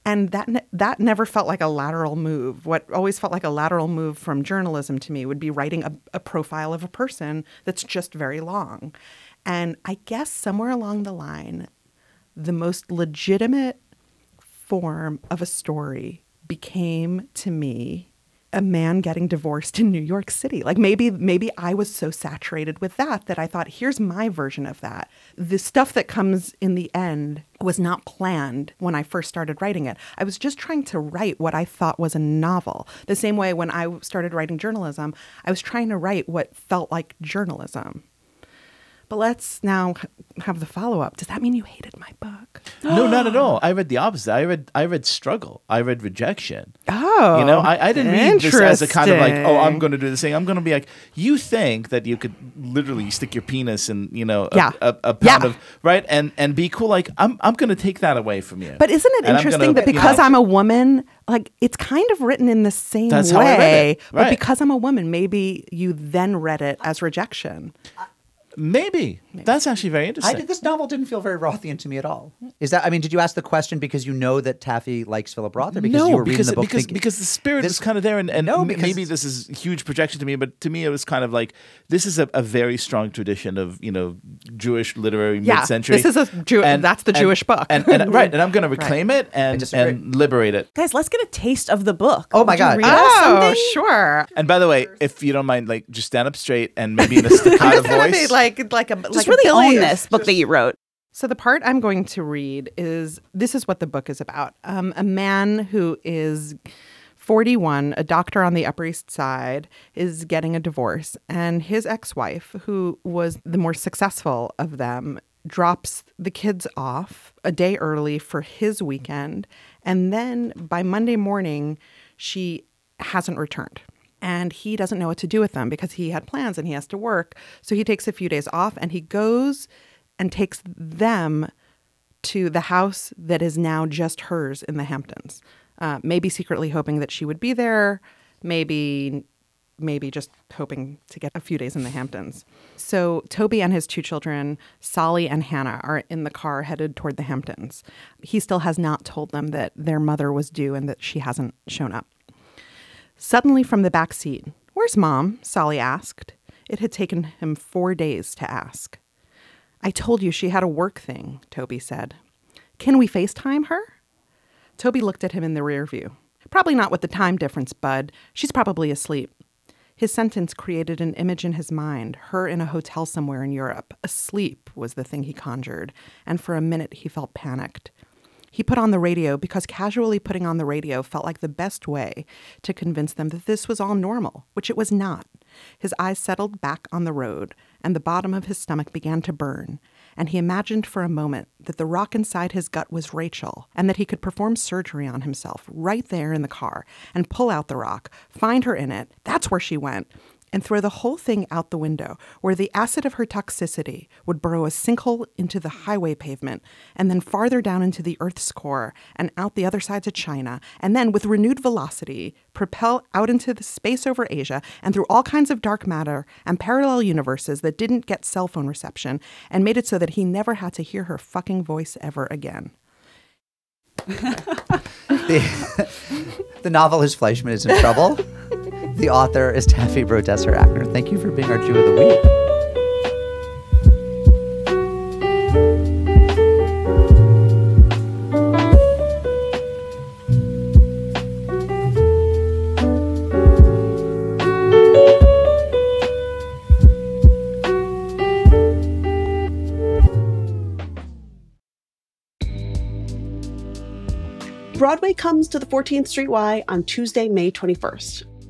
And that ne- that never felt like a lateral move. What always felt like a lateral move from journalism to me would be writing a, a profile of a person that's just very long. And I guess somewhere along the line, the most legitimate form of a story became to me a man getting divorced in New York City. Like maybe maybe I was so saturated with that that I thought, here's my version of that. The stuff that comes in the end was not planned when I first started writing it. I was just trying to write what I thought was a novel. The same way when I started writing journalism, I was trying to write what felt like journalism. But let's now have the follow-up. Does that mean you hated my book? No, not at all. I read the opposite. I read I read struggle. I read rejection. Oh. You know, I, I didn't read this as a kind of like, oh, I'm going to do this thing. I'm going to be like, you think that you could literally stick your penis in, you know, a, yeah. a, a pound yeah. of, right? And and be cool. Like, I'm I'm going to take that away from you. But isn't it and interesting gonna, that because you know, I'm a woman, like, it's kind of written in the same that's way. How I read it. Right. But because I'm a woman, maybe you then read it as rejection. I, Maybe. Maybe. That's actually very interesting. I did, this novel didn't feel very Rothian to me at all. Is that, I mean, did you ask the question because you know that Taffy likes Philip Roth? Or because no, you were because, reading the book because, thinking, because the spirit this, is kind of there. And, and no, maybe this is huge projection to me, but to me it was kind of like, this is a, a very strong tradition of, you know, Jewish literary yeah, mid-century. This is a Jew- and, that's the and, Jewish book. And, and, and, right, and I'm going to reclaim right. it and, and liberate it. Guys, let's get a taste of the book. Oh, Would my God. Oh, sure. And by the way, if you don't mind, like, just stand up straight and maybe in a staccato voice. Like, Like, like a just like really own this book just, that you wrote. So the part I'm going to read is, this is what the book is about. Um, a man who is forty-one, a doctor on the Upper East Side, is getting a divorce. And his ex-wife, who was the more successful of them, drops the kids off a day early for his weekend. And then by Monday morning, she hasn't returned. And he doesn't know what to do with them because he had plans and he has to work. So he takes a few days off and he goes and takes them to the house that is now just hers in the Hamptons. Uh, maybe secretly hoping that she would be there. Maybe maybe just hoping to get a few days in the Hamptons. So Toby and his two children, Solly and Hannah, are in the car headed toward the Hamptons. He still has not told them that their mother was due and that she hasn't shown up. Suddenly from the back seat, "Where's Mom?" Solly asked. It had taken him four days to ask. "I told you she had a work thing," Toby said. "Can we FaceTime her?" Toby looked at him in the rear view. "Probably not with the time difference, bud. She's probably asleep." His sentence created an image in his mind, her in a hotel somewhere in Europe. Asleep was the thing he conjured, and for a minute he felt panicked. He put on the radio because casually putting on the radio felt like the best way to convince them that this was all normal, which it was not. His eyes settled back on the road, and the bottom of his stomach began to burn, and he imagined for a moment that the rock inside his gut was Rachel, and that he could perform surgery on himself right there in the car and pull out the rock, find her in it, that's where she went, and throw the whole thing out the window, where the acid of her toxicity would burrow a sinkhole into the highway pavement, and then farther down into the Earth's core, and out the other side to China, and then, with renewed velocity, propel out into the space over Asia, and through all kinds of dark matter and parallel universes that didn't get cell phone reception, and made it so that he never had to hear her fucking voice ever again. the, the novel is Fleischman is in Trouble. The author is Taffy Brodesser-Akner. Thank you for being our Jew of the Week. Broadway comes to the fourteenth Street Y on Tuesday, May twenty-first.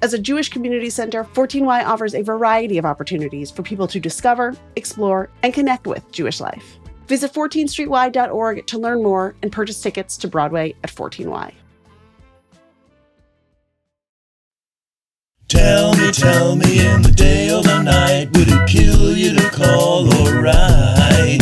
As a Jewish community center, fourteen Y offers a variety of opportunities for people to discover, explore, and connect with Jewish life. Visit fourteen street y dot org to learn more and purchase tickets to Broadway at fourteen Y. Tell me, tell me, in the day or the night, would it kill you to call or write?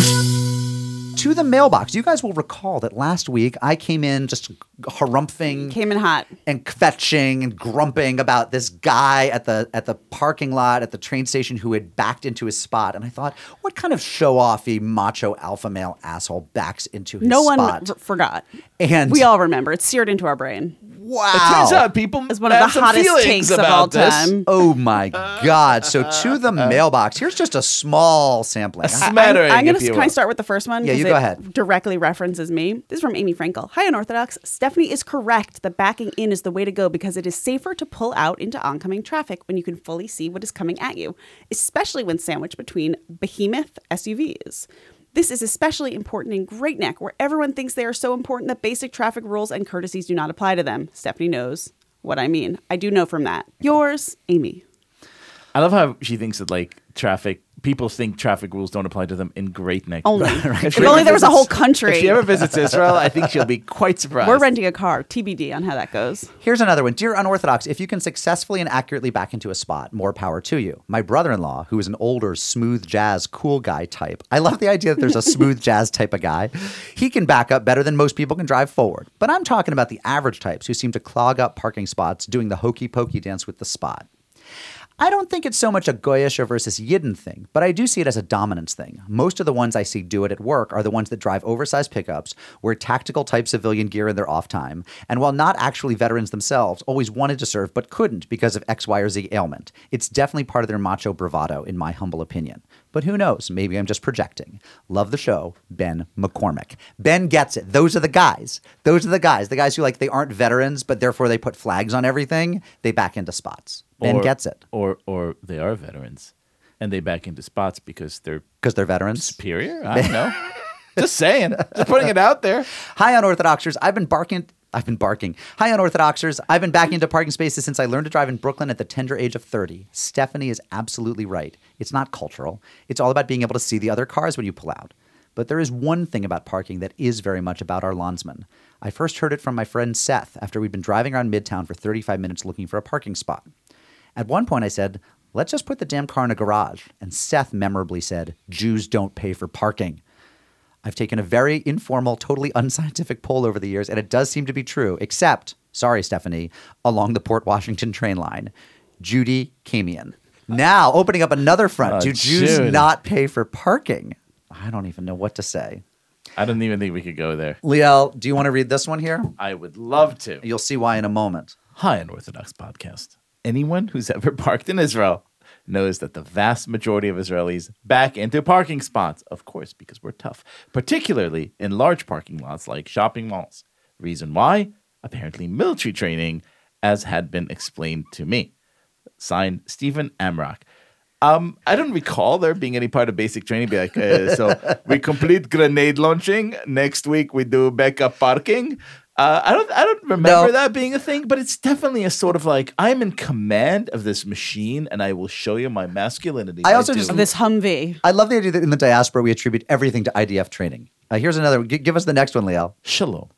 To the mailbox. You guys will recall that last week I came in just harumphing, came in hot, and fetching and grumping about this guy at the at the parking lot at the train station who had backed into his spot. And I thought, what kind of show-offy macho alpha male asshole backs into his no spot? No one r- forgot. And we all remember. It's seared into our brain. Wow. It turns out people it's one of have the hottest takes of all time. This. Oh my God. So to the mailbox, here's just a small sampling. A smattering, I'm, I'm gonna, if you Can will. I start with the first one? Yeah, you go it ahead. Directly references me. This is from Amy Frankel. Hi, Unorthodox. Stephanie is correct that backing in is the way to go because it is safer to pull out into oncoming traffic when you can fully see what is coming at you, especially when sandwiched between behemoth S U Vs. This is especially important in Great Neck, where everyone thinks they are so important that basic traffic rules and courtesies do not apply to them. Stephanie knows what I mean. I do know from that. Yours, Amy. I love how she thinks that, like, traffic, people think traffic rules don't apply to them in Great Neck. Only. Right, right. If, if only there was visits, a whole country. If she ever visits Israel, I think she'll be quite surprised. We're renting a car. T B D on how that goes. Here's another one. Dear Unorthodox, if you can successfully and accurately back into a spot, more power to you. My brother-in-law, who is an older, smooth jazz, cool guy type. I love the idea that there's a smooth jazz type of guy. He can back up better than most people can drive forward. But I'm talking about the average types who seem to clog up parking spots doing the hokey-pokey dance with the spot. I don't think it's so much a Goyisha versus Yidden thing, but I do see it as a dominance thing. Most of the ones I see do it at work are the ones that drive oversized pickups, wear tactical type civilian gear in their off time, and while not actually veterans themselves, always wanted to serve but couldn't because of X, Y, or Z ailment. It's definitely part of their macho bravado, in my humble opinion. But who knows? Maybe I'm just projecting. Love the show, Ben McCormick. Ben gets it. Those are the guys. Those are the guys. The guys who, like, they aren't veterans, but therefore they put flags on everything. They back into spots. Ben or, gets it. Or or they are veterans, and they back into spots because they're because they're veterans superior. I don't know. Just saying. Just putting it out there. Hi, Unorthodoxers. I've been barking. I've been barking. Hi, Unorthodoxers. I've been back into parking spaces since I learned to drive in Brooklyn at the tender age of thirty. Stephanie is absolutely right. It's not cultural. It's all about being able to see the other cars when you pull out. But there is one thing about parking that is very much about our lawnsmen. I first heard it from my friend Seth after we'd been driving around Midtown for thirty-five minutes looking for a parking spot. At one point I said, let's just put the damn car in a garage. And Seth memorably said, Jews don't pay for parking. I've taken a very informal, totally unscientific poll over the years, and it does seem to be true, except, sorry, Stephanie, along the Port Washington train line. Judy Kamian. Now opening up another front. Uh, Do Jews June. not pay for parking? I don't even know what to say. I don't even think we could go there. Liel, do you want to read this one here? I would love to. You'll see why in a moment. Hi, Unorthodox Podcast. Anyone who's ever parked in Israel knows that the vast majority of Israelis back into parking spots, of course, because we're tough, particularly in large parking lots like shopping malls. Reason why? Apparently military training, as had been explained to me. Signed, Stephen Amrock. Um, I don't recall there being any part of basic training. Be like, uh, so we complete grenade launching. Next week we do backup parking. Uh, I don't I don't remember no. that being a thing, but it's definitely a sort of like, I'm in command of this machine and I will show you my masculinity. I also I just this Humvee. I love the idea that in the diaspora we attribute everything to I D F training. Uh, here's another one. G- give us the next one, Liel. Shalom.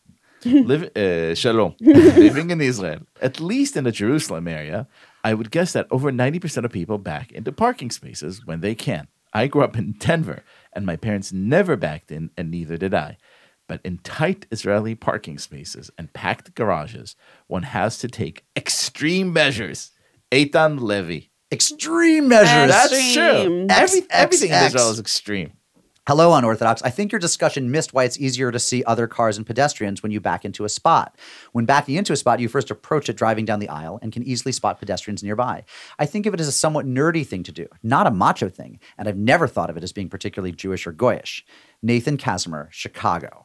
Liv- uh, shalom. Living in Israel, at least in the Jerusalem area, I would guess that over ninety percent of people back into parking spaces when they can. I grew up in Denver and my parents never backed in and neither did I. But in tight Israeli parking spaces and packed garages, one has to take extreme measures. Eitan Levy. Extreme measures. That's true. X, Every, X, everything X. in Israel is extreme. Hello, Unorthodox. I think your discussion missed why it's easier to see other cars and pedestrians when you back into a spot. When backing into a spot, you first approach it driving down the aisle and can easily spot pedestrians nearby. I think of it as a somewhat nerdy thing to do, not a macho thing, and I've never thought of it as being particularly Jewish or goyish. Nathan Casimir, Chicago.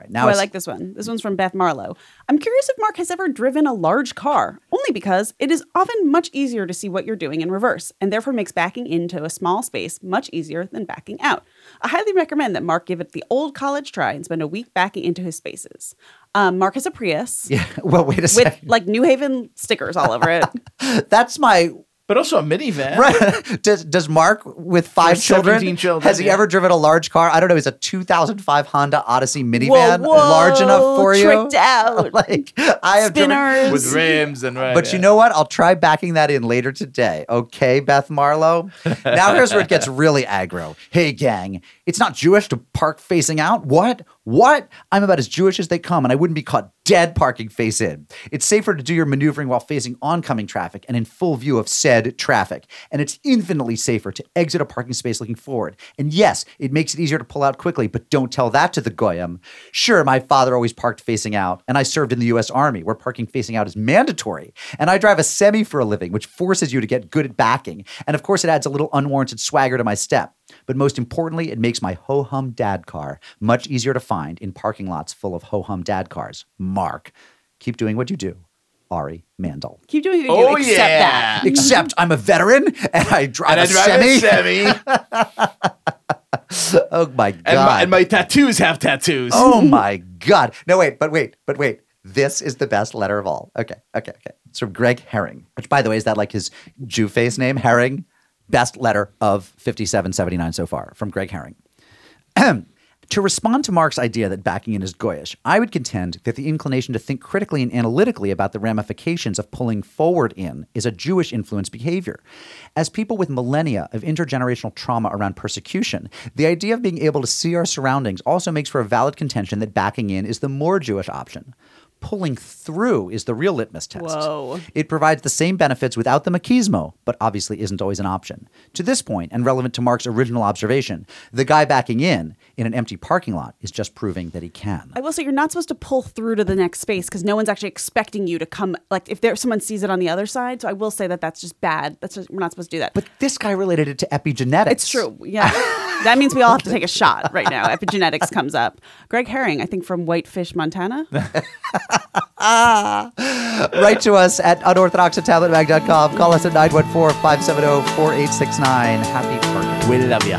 Right, now oh, I like this one. This one's from Beth Marlowe. I'm curious if Mark has ever driven a large car, only because it is often much easier to see what you're doing in reverse, and therefore makes backing into a small space much easier than backing out. I highly recommend that Mark give it the old college try and spend a week backing into his spaces. Um, Mark has a Prius. Yeah, well, wait a with, second. With, like, New Haven stickers all over it. That's my... But also a minivan. Right. Does, does Mark, with five with children, children, has he yeah. ever driven a large car? I don't know. He's a two thousand five Honda Odyssey minivan. Whoa, whoa, large enough for you? Tricked out. Like, I have Spinners. With rims and right. But yeah. you know what? I'll try backing that in later today. Okay, Beth Marlowe? Now here's where it gets really aggro. Hey, gang. It's not Jewish to park facing out. What? What? I'm about as Jewish as they come, and I wouldn't be caught dead parking face in. It's safer to do your maneuvering while facing oncoming traffic and in full view of said traffic. And it's infinitely safer to exit a parking space looking forward. And yes, it makes it easier to pull out quickly, but don't tell that to the goyim. Sure, my father always parked facing out, and I served in the U S Army, where parking facing out is mandatory. And I drive a semi for a living, which forces you to get good at backing. And of course, it adds a little unwarranted swagger to my step. But most importantly, it makes my ho-hum dad car much easier to find in parking lots full of ho-hum dad cars. Mark, keep doing what you do. Ari Mandel. Keep doing what you do, oh, except yeah. that. Except I'm a veteran and I drive, and a, I drive semi. a semi. Oh, my God. And my, and my tattoos have tattoos. Oh, my God. No, wait, but wait, but wait. This is the best letter of all. Okay, okay, okay. It's from Greg Herring, which, by the way, is that like his Jew face name, Herring? Best letter of fifty-seven seventy-nine so far from Greg Herring. To respond to Mark's idea that backing in is goyish, I would contend that the inclination to think critically and analytically about the ramifications of pulling forward in is a Jewish influenced behavior. As people with millennia of intergenerational trauma around persecution, the idea of being able to see our surroundings also makes for a valid contention that backing in is the more Jewish option. Pulling through is the real litmus test. Whoa. It provides the same benefits without the machismo, but obviously isn't always an option. To this point, and relevant to Mark's original observation, the guy backing in in an empty parking lot is just proving that he can. I will say you're not supposed to pull through to the next space because no one's actually expecting you to come. Like if there someone sees it on the other side, so I will say that that's just bad. That's just, we're not supposed to do that. But this guy related it to epigenetics. It's true. Yeah. That means we all have to take a shot right now. Epigenetics comes up. Greg Herring, I think from Whitefish, Montana. Write to us at unorthodox at tabletmag dot com. Call us at nine one four, five seven zero, four eight six nine. Happy parking. We love ya.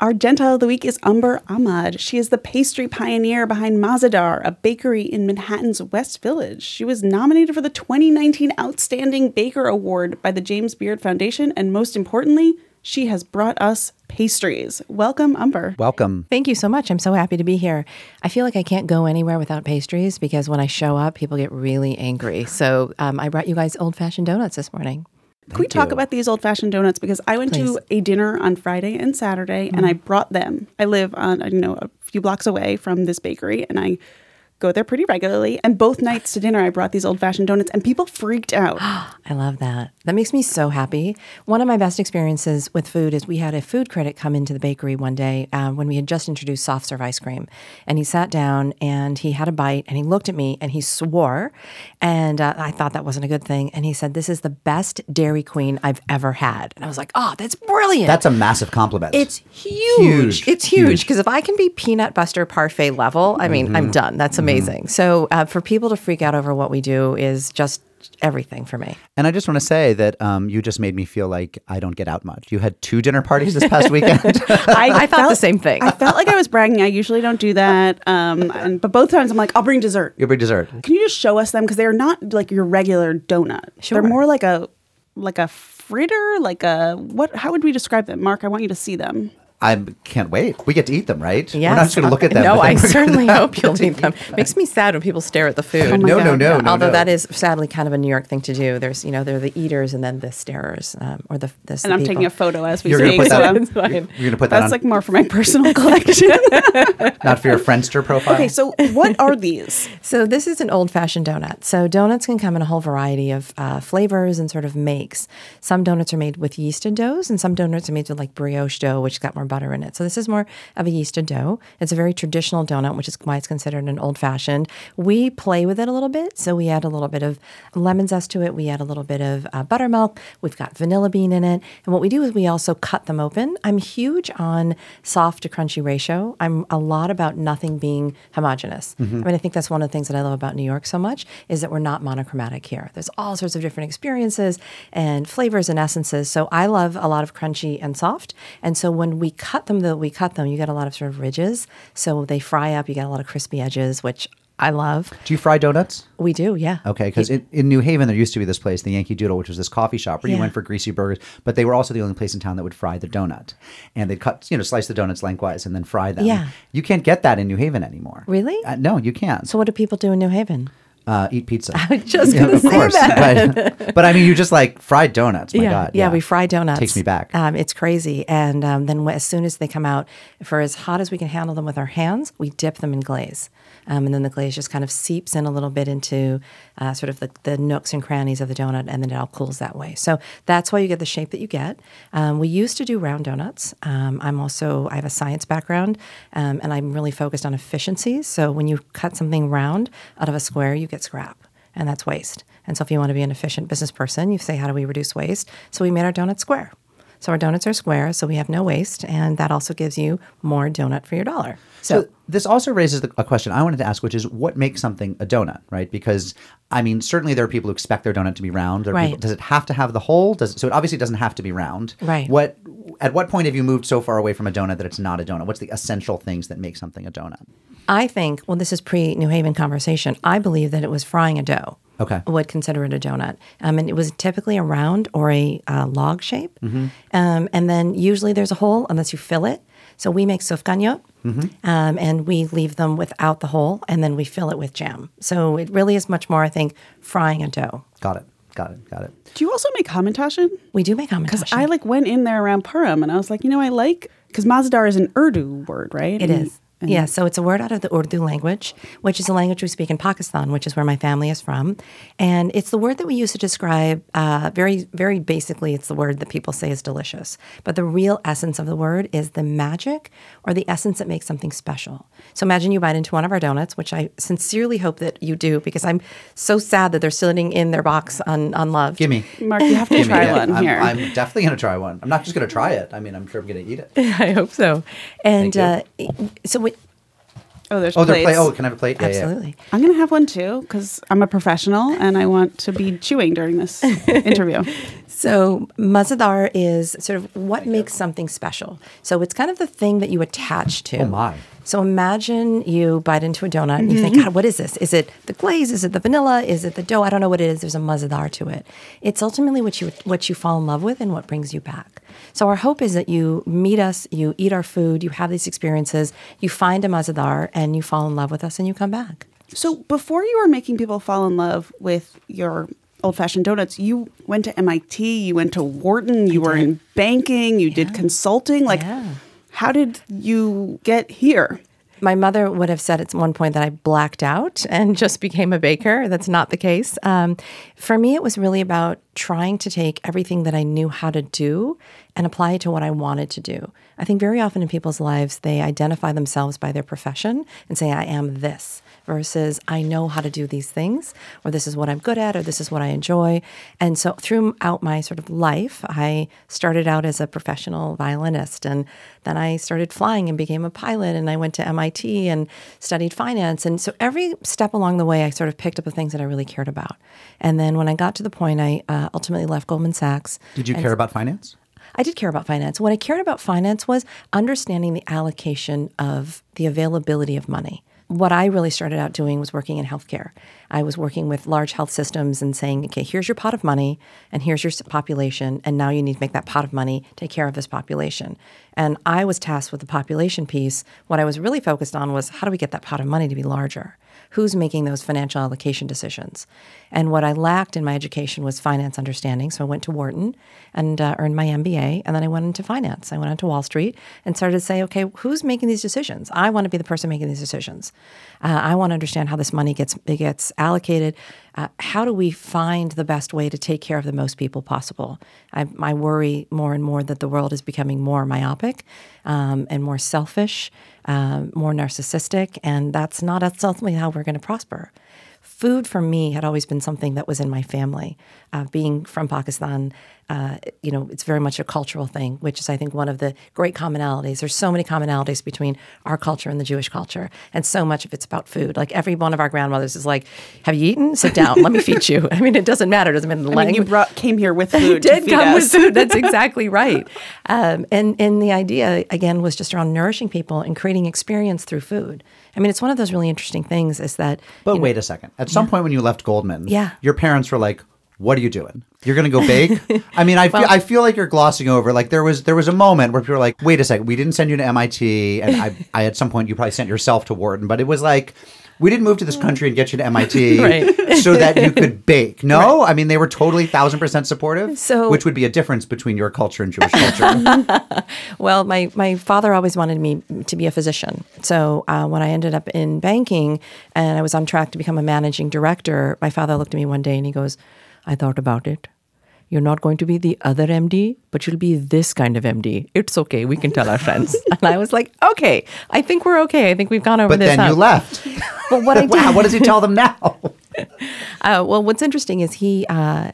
Our Gentile of the Week is Umber Ahmed. She is the pastry pioneer behind Mah-Ze-Dahr, a bakery in Manhattan's West Village. She was nominated for the twenty nineteen Outstanding Baker Award by the James Beard Foundation, and most importantly, she has brought us pastries. Welcome, Umber. Welcome. Thank you so much. I'm so happy to be here. I feel like I can't go anywhere without pastries because when I show up, people get really angry. So um, I brought you guys old-fashioned donuts this morning. Can we talk about these old-fashioned donuts? Because I went Please. to a dinner on Friday and Saturday, mm-hmm. and I brought them. I live on, you know, a few blocks away from this bakery, and I go there pretty regularly. And both nights to dinner, I brought these old-fashioned donuts, and people freaked out. I love that. That makes me so happy. One of my best experiences with food is we had a food critic come into the bakery one day uh, when we had just introduced soft serve ice cream. And he sat down, and he had a bite, and he looked at me, and he swore. And uh, I thought that wasn't a good thing. And he said, "This is the best Dairy Queen I've ever had." And I was like, oh, that's brilliant. That's a massive compliment. It's huge. huge. It's huge. Because if I can be peanut butter parfait level, I mean, mm-hmm. I'm done. That's amazing. amazing. Mm-hmm. So uh, for people to freak out over what we do is just everything for me. And I just want to say that um, you just made me feel like I don't get out much. You had two dinner parties this past weekend. I, I thought the same thing. I felt like I was bragging. I usually don't do that. Um, and, but both times I'm like, I'll bring dessert. You'll bring dessert. Can you just show us them? Because they're not like your regular donut. Sure. They're more like a like a fritter, like a what? How would we describe them? Mark, I want you to see them. I can't wait. We get to eat them, right? Yes. We're not just going to look at them. No, I certainly hope you'll eat them. It makes me sad when people stare at the food. Oh no, no, no, yeah. no. Although no. that is sadly kind of a New York thing to do. There's, you know, they're the eaters and then the starers, um, or the the. And I'm people. taking a photo as we you're speak. Gonna so that, that's you're, you're gonna put that. That's on. Like more for my personal collection, not for your Friendster profile. Okay, so what are these? So this is an old-fashioned donut. So donuts can come in a whole variety of uh, flavors and sort of makes. Some donuts are made with yeasted doughs, and some donuts are made with like brioche dough, which got more butter in it. So this is more of a yeasted dough. It's a very traditional donut, which is why it's considered an old-fashioned. We play with it a little bit. So we add a little bit of lemon zest to it. We add a little bit of uh, buttermilk. We've got vanilla bean in it. And what we do is we also cut them open. I'm huge on soft to crunchy ratio. I'm a lot about nothing being homogenous. Mm-hmm. I mean, I think that's one of the things that I love about New York so much is that we're not monochromatic here. There's all sorts of different experiences and flavors and essences. So I love a lot of crunchy and soft. And so when we cut them that we cut them, you get a lot of sort of ridges. So they fry up, you get a lot of crispy edges, which I love. Do you fry donuts? We do, yeah. Okay, because in, in New Haven, there used to be this place, the Yankee Doodle, which was this coffee shop where yeah. you went for greasy burgers, but they were also the only place in town that would fry the donut. And they'd cut, you know, slice the donuts lengthwise and then fry them. Yeah. You can't get that in New Haven anymore. Really? Uh, no, you can't. So what do people do in New Haven? Uh, eat pizza. I was just going to say course, that. But, but I mean, you just like fried donuts. My yeah, God. Yeah. yeah, we fry donuts. Takes me back. Um, it's crazy. And um, then as soon as they come out, for as hot as we can handle them with our hands, we dip them in glaze. Um, and then the glaze just kind of seeps in a little bit into uh, sort of the, the nooks and crannies of the donut, and then it all cools that way. So that's why you get the shape that you get. Um, we used to do round donuts. Um, I'm also, I have a science background, um, and I'm really focused on efficiencies. So when you cut something round out of a square, you get scrap, and that's waste. And so if you want to be an efficient business person, you say, how do we reduce waste? So we made our donuts square. So our donuts are square, so we have no waste, and that also gives you more donut for your dollar. So, so this also raises the, a question I wanted to ask, which is what makes something a donut, right? Because, I mean, certainly there are people who expect their donut to be round. There are right. people, does it have to have the hole? Does it, so it obviously doesn't have to be round. Right. What, at what point have you moved so far away from a donut that it's not a donut? What's the essential things that make something a donut? I think, well, this is pre-New Haven conversation, I believe that it was frying a dough. Okay. Would consider it a donut. Um, and it was typically a round or a uh, log shape. Mm-hmm. Um, and then usually there's a hole unless you fill it. So we make sufganiyot, mm-hmm. um, and we leave them without the hole, and then we fill it with jam. So it really is much more, I think, frying a dough. Got it. Got it. Got it. Do you also make hamantashen? We do make hamantashen. Because I like went in there around Purim, and I was like, you know, I like, because Mah-Ze-Dahr is an Urdu word, right? It and, is. Yeah, so it's a word out of the Urdu language, which is a language we speak in Pakistan, which is where my family is from. And it's the word that we use to describe, uh, very, very basically, it's the word that people say is delicious. But the real essence of the word is the magic or the essence that makes something special. So imagine you bite into one of our donuts, which I sincerely hope that you do, because I'm so sad that they're sitting in their box un- unloved. Give me. Mark, you have to Give try me, yeah. one I'm, here. I'm definitely going to try one. I'm not just going to try it. I mean, I'm sure I'm going to eat it. I hope so. And uh, so we Oh, there's oh, plates. Plate. Oh, can I have a plate? Yeah, absolutely. Yeah. I'm going to have one, too, because I'm a professional and I want to be chewing during this interview. So Mah-Ze-Dahr is sort of what Thank makes you. something special. So it's kind of the thing that you attach to. Oh, my. So imagine you bite into a donut and you mm-hmm. think, God, what is this? Is it the glaze? Is it the vanilla? Is it the dough? I don't know what it is. There's a Mah-Ze-Dahr to it. It's ultimately what you what you fall in love with and what brings you back. So our hope is that you meet us, you eat our food, you have these experiences, you find a Mah-Ze-Dahr, and you fall in love with us and you come back. So before you were making people fall in love with your old-fashioned donuts, you went to M I T, you went to Wharton, you were in banking, you yeah. did consulting. Like. Yeah. How did you get here? My mother would have said at one point that I blacked out and just became a baker. That's not the case. Um, for me, it was really about trying to take everything that I knew how to do and apply it to what I wanted to do. I think very often in people's lives, they identify themselves by their profession and say, I am this, versus I know how to do these things, or this is what I'm good at, or this is what I enjoy. And so throughout my sort of life, I started out as a professional violinist, and then I started flying and became a pilot, and I went to M I T I T and studied finance. And so every step along the way, I sort of picked up the things that I really cared about. And then when I got to the point, I uh, ultimately left Goldman Sachs. Did you care about finance? I did care about finance. What I cared about finance was understanding the allocation of the availability of money. What I really started out doing was working in healthcare. I was working with large health systems and saying, okay, here's your pot of money and here's your population, and now you need to make that pot of money take care of this population. And I was tasked with the population piece. What I was really focused on was how do we get that pot of money to be larger? Who's making those financial allocation decisions? And what I lacked in my education was finance understanding. So I went to Wharton and uh, earned my M B A, and then I went into finance. I went onto Wall Street and started to say, okay, who's making these decisions? I want to be the person making these decisions. Uh, I want to understand how this money gets it gets allocated. Uh, how do we find the best way to take care of the most people possible? I, I worry more and more that the world is becoming more myopic um, and more selfish, uh, more narcissistic, and that's not that's ultimately how we're going to prosper. Food for me had always been something that was in my family. Uh, being from Pakistan, uh, you know, it's very much a cultural thing, which is, I think, one of the great commonalities. There's so many commonalities between our culture and the Jewish culture, and so much of it's about food. Like, every one of our grandmothers is like, have you eaten? Sit down. Let me feed you. I mean, it doesn't matter. It doesn't matter. The I language. mean, you brought, came here with food to feed us. I did come with food. That's exactly right. Um, and, and the idea, again, was just around nourishing people and creating experience through food. I mean, it's one of those really interesting things is that... But wait know, a second. At some yeah. point when you left Goldman, yeah. your parents were like, what are you doing? You're going to go bake? I mean, I, well, feel, I feel like you're glossing over. Like, there was there was a moment where people were like, wait a second, we didn't send you to M I T. And I, I at some point, you probably sent yourself to Wharton. But it was like, we didn't move to this country and get you to M I T right. so that you could bake. No? Right. I mean, they were totally one thousand percent supportive, so, which would be a difference between your culture and Jewish culture. Well, my, my father always wanted me to be a physician. So uh, when I ended up in banking and I was on track to become a managing director, my father looked at me one day and he goes, I thought about it. You're not going to be the other M D, but you'll be this kind of M D. It's okay. We can tell our friends. And I was like, okay, I think we're okay. I think we've gone over but this. But then up. You left. But what I did. Wow, what does he tell them now? uh, well, what's interesting is he, uh,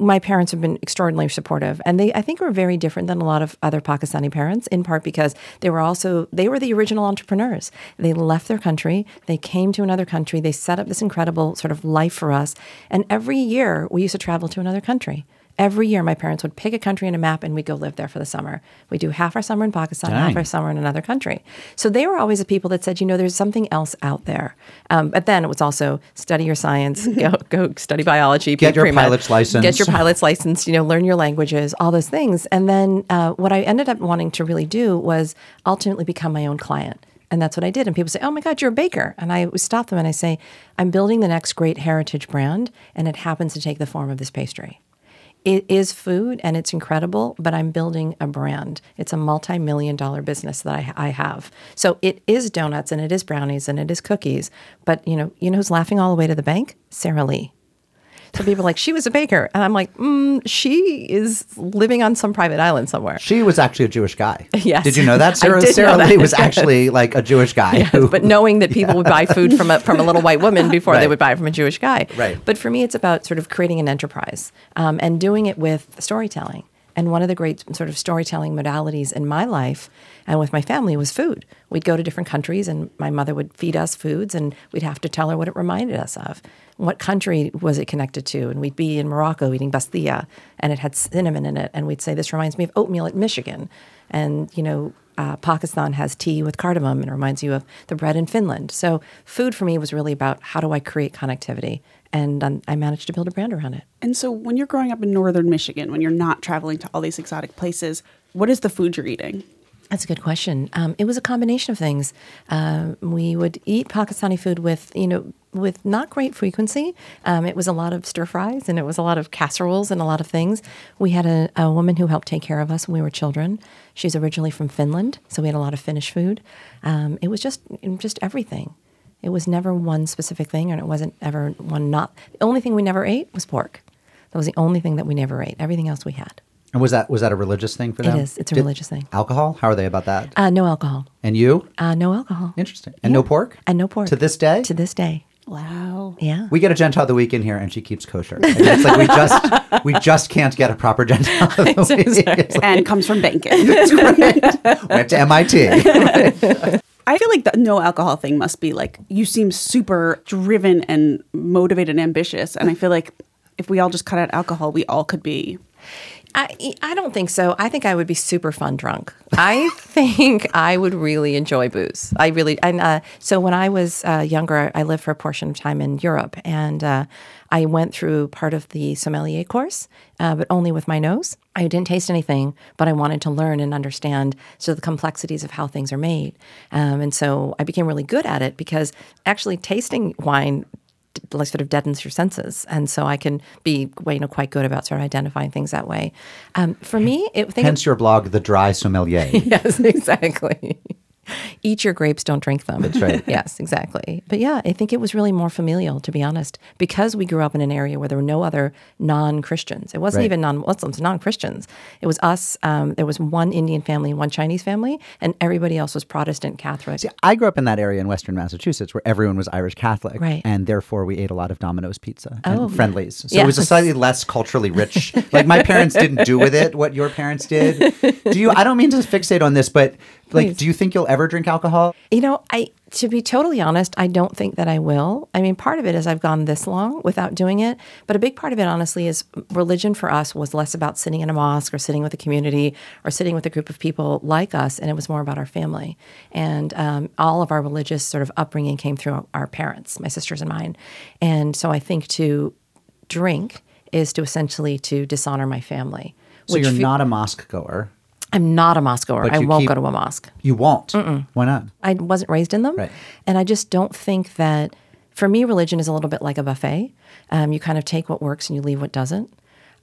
my parents have been extraordinarily supportive. And they, I think, were very different than a lot of other Pakistani parents, in part because they were also, they were the original entrepreneurs. They left their country. They came to another country. They set up this incredible sort of life for us. And every year we used to travel to another country. Every year, my parents would pick a country and a map, and we'd go live there for the summer. We do half our summer in Pakistan, Dang. half our summer in another country. So they were always the people that said, you know, there's something else out there. Um, but then it was also study your science, go, go study biology, get your pre-med, pilot's license, get your pilot's license, you know, learn your languages, all those things. And then uh, what I ended up wanting to really do was ultimately become my own client. And that's what I did. And people say, oh my God, you're a baker. And I stop them and I say, I'm building the next great heritage brand, and it happens to take the form of this pastry. It is food, and it's incredible, but I'm building a brand. It's a multi-million dollar business that I, I have. So it is donuts, and it is brownies, and it is cookies. But you know, you know who's laughing all the way to the bank? Sara Lee. So people are like, she was a baker. And I'm like, mm, she is living on some private island somewhere. She was actually a Jewish guy. Yes. Did you know that? Sarah, Sara Lee was actually like a Jewish guy. Yes, who, but knowing that people yeah. would buy food from a, from a little white woman before right. they would buy from a Jewish guy. Right. But for me, it's about sort of creating an enterprise um, and doing it with storytelling. And one of the great sort of storytelling modalities in my life and with my family was food. We'd go to different countries, and my mother would feed us foods, and we'd have to tell her what it reminded us of. What country was it connected to? And we'd be in Morocco eating bastilla, and it had cinnamon in it. And we'd say, this reminds me of oatmeal at Michigan. And, you know, uh, Pakistan has tea with cardamom, and it reminds you of the bread in Finland. So food for me was really about how do I create connectivity? And um, I managed to build a brand around it. And so when you're growing up in northern Michigan, when you're not traveling to all these exotic places, what is the food you're eating? That's a good question. Um, it was a combination of things. Uh, we would eat Pakistani food with, you know, with not great frequency. Um, it was a lot of stir fries, and it was a lot of casseroles and a lot of things. We had a, a woman who helped take care of us when we were children. She's originally from Finland, so we had a lot of Finnish food. Um, it was just just everything. It was never one specific thing, and it wasn't ever one not. The only thing we never ate was pork. That was the only thing that we never ate. Everything else we had. And was that was that a religious thing for them? It is. It's a Did, religious thing. Alcohol? How are they about that? Uh, no alcohol. And you? Uh, no alcohol. Interesting. And yeah. no pork? And no pork. To this day? To this day. Wow. Yeah. We get a Gentile of the Week in here, and she keeps kosher. And it's like we just we just can't get a proper Gentile of the Week. Like, and comes from banking. That's right. Went to M I T. Right? I feel like the no alcohol thing must be like, you seem super driven and motivated and ambitious. And I feel like if we all just cut out alcohol, we all could be... I, I don't think so. I think I would be super fun drunk. I think I would really enjoy booze. I really, and uh, so when I was uh, younger, I lived for a portion of time in Europe, and uh, I went through part of the sommelier course, uh, but only with my nose. I didn't taste anything, but I wanted to learn and understand sort of the complexities of how things are made. Um, and so I became really good at it because actually tasting wine like sort of deadens your senses. And so I can be, well, you know, quite good about sort of identifying things that way. Um, for me, it... Hence of, your blog, The Dry Sommelier. Yes, exactly. Eat your grapes, don't drink them. That's right. Yes, exactly. But yeah, I think it was really more familial, to be honest, because we grew up in an area where there were no other non-Christians. It wasn't right. even non-Muslims, non-Christians. It was us. Um, there was one Indian family, one Chinese family, and everybody else was Protestant, Catholic. See, I grew up in that area in Western Massachusetts where everyone was Irish Catholic, right. and therefore we ate a lot of Domino's pizza and oh, Friendlies. So yeah. It was a slightly less culturally rich. Like my parents didn't do with it what your parents did. Do you? I don't mean to fixate on this, but like, Please. do you think you'll ever drink alcohol? You know, I to be totally honest, I don't think that I will. I mean, part of it is I've gone this long without doing it, but a big part of it, honestly, is religion for us was less about sitting in a mosque or sitting with a community or sitting with a group of people like us, and it was more about our family. And um, all of our religious sort of upbringing came through our parents, my sisters and mine. And so I think to drink is to essentially to dishonor my family. So you're fe- not a mosque goer. I'm not a mosque goer. I won't keep, go to a mosque. You won't? Mm-mm. Why not? I wasn't raised in them. Right. And I just don't think that, for me, religion is a little bit like a buffet. Um, you kind of take what works and you leave what doesn't.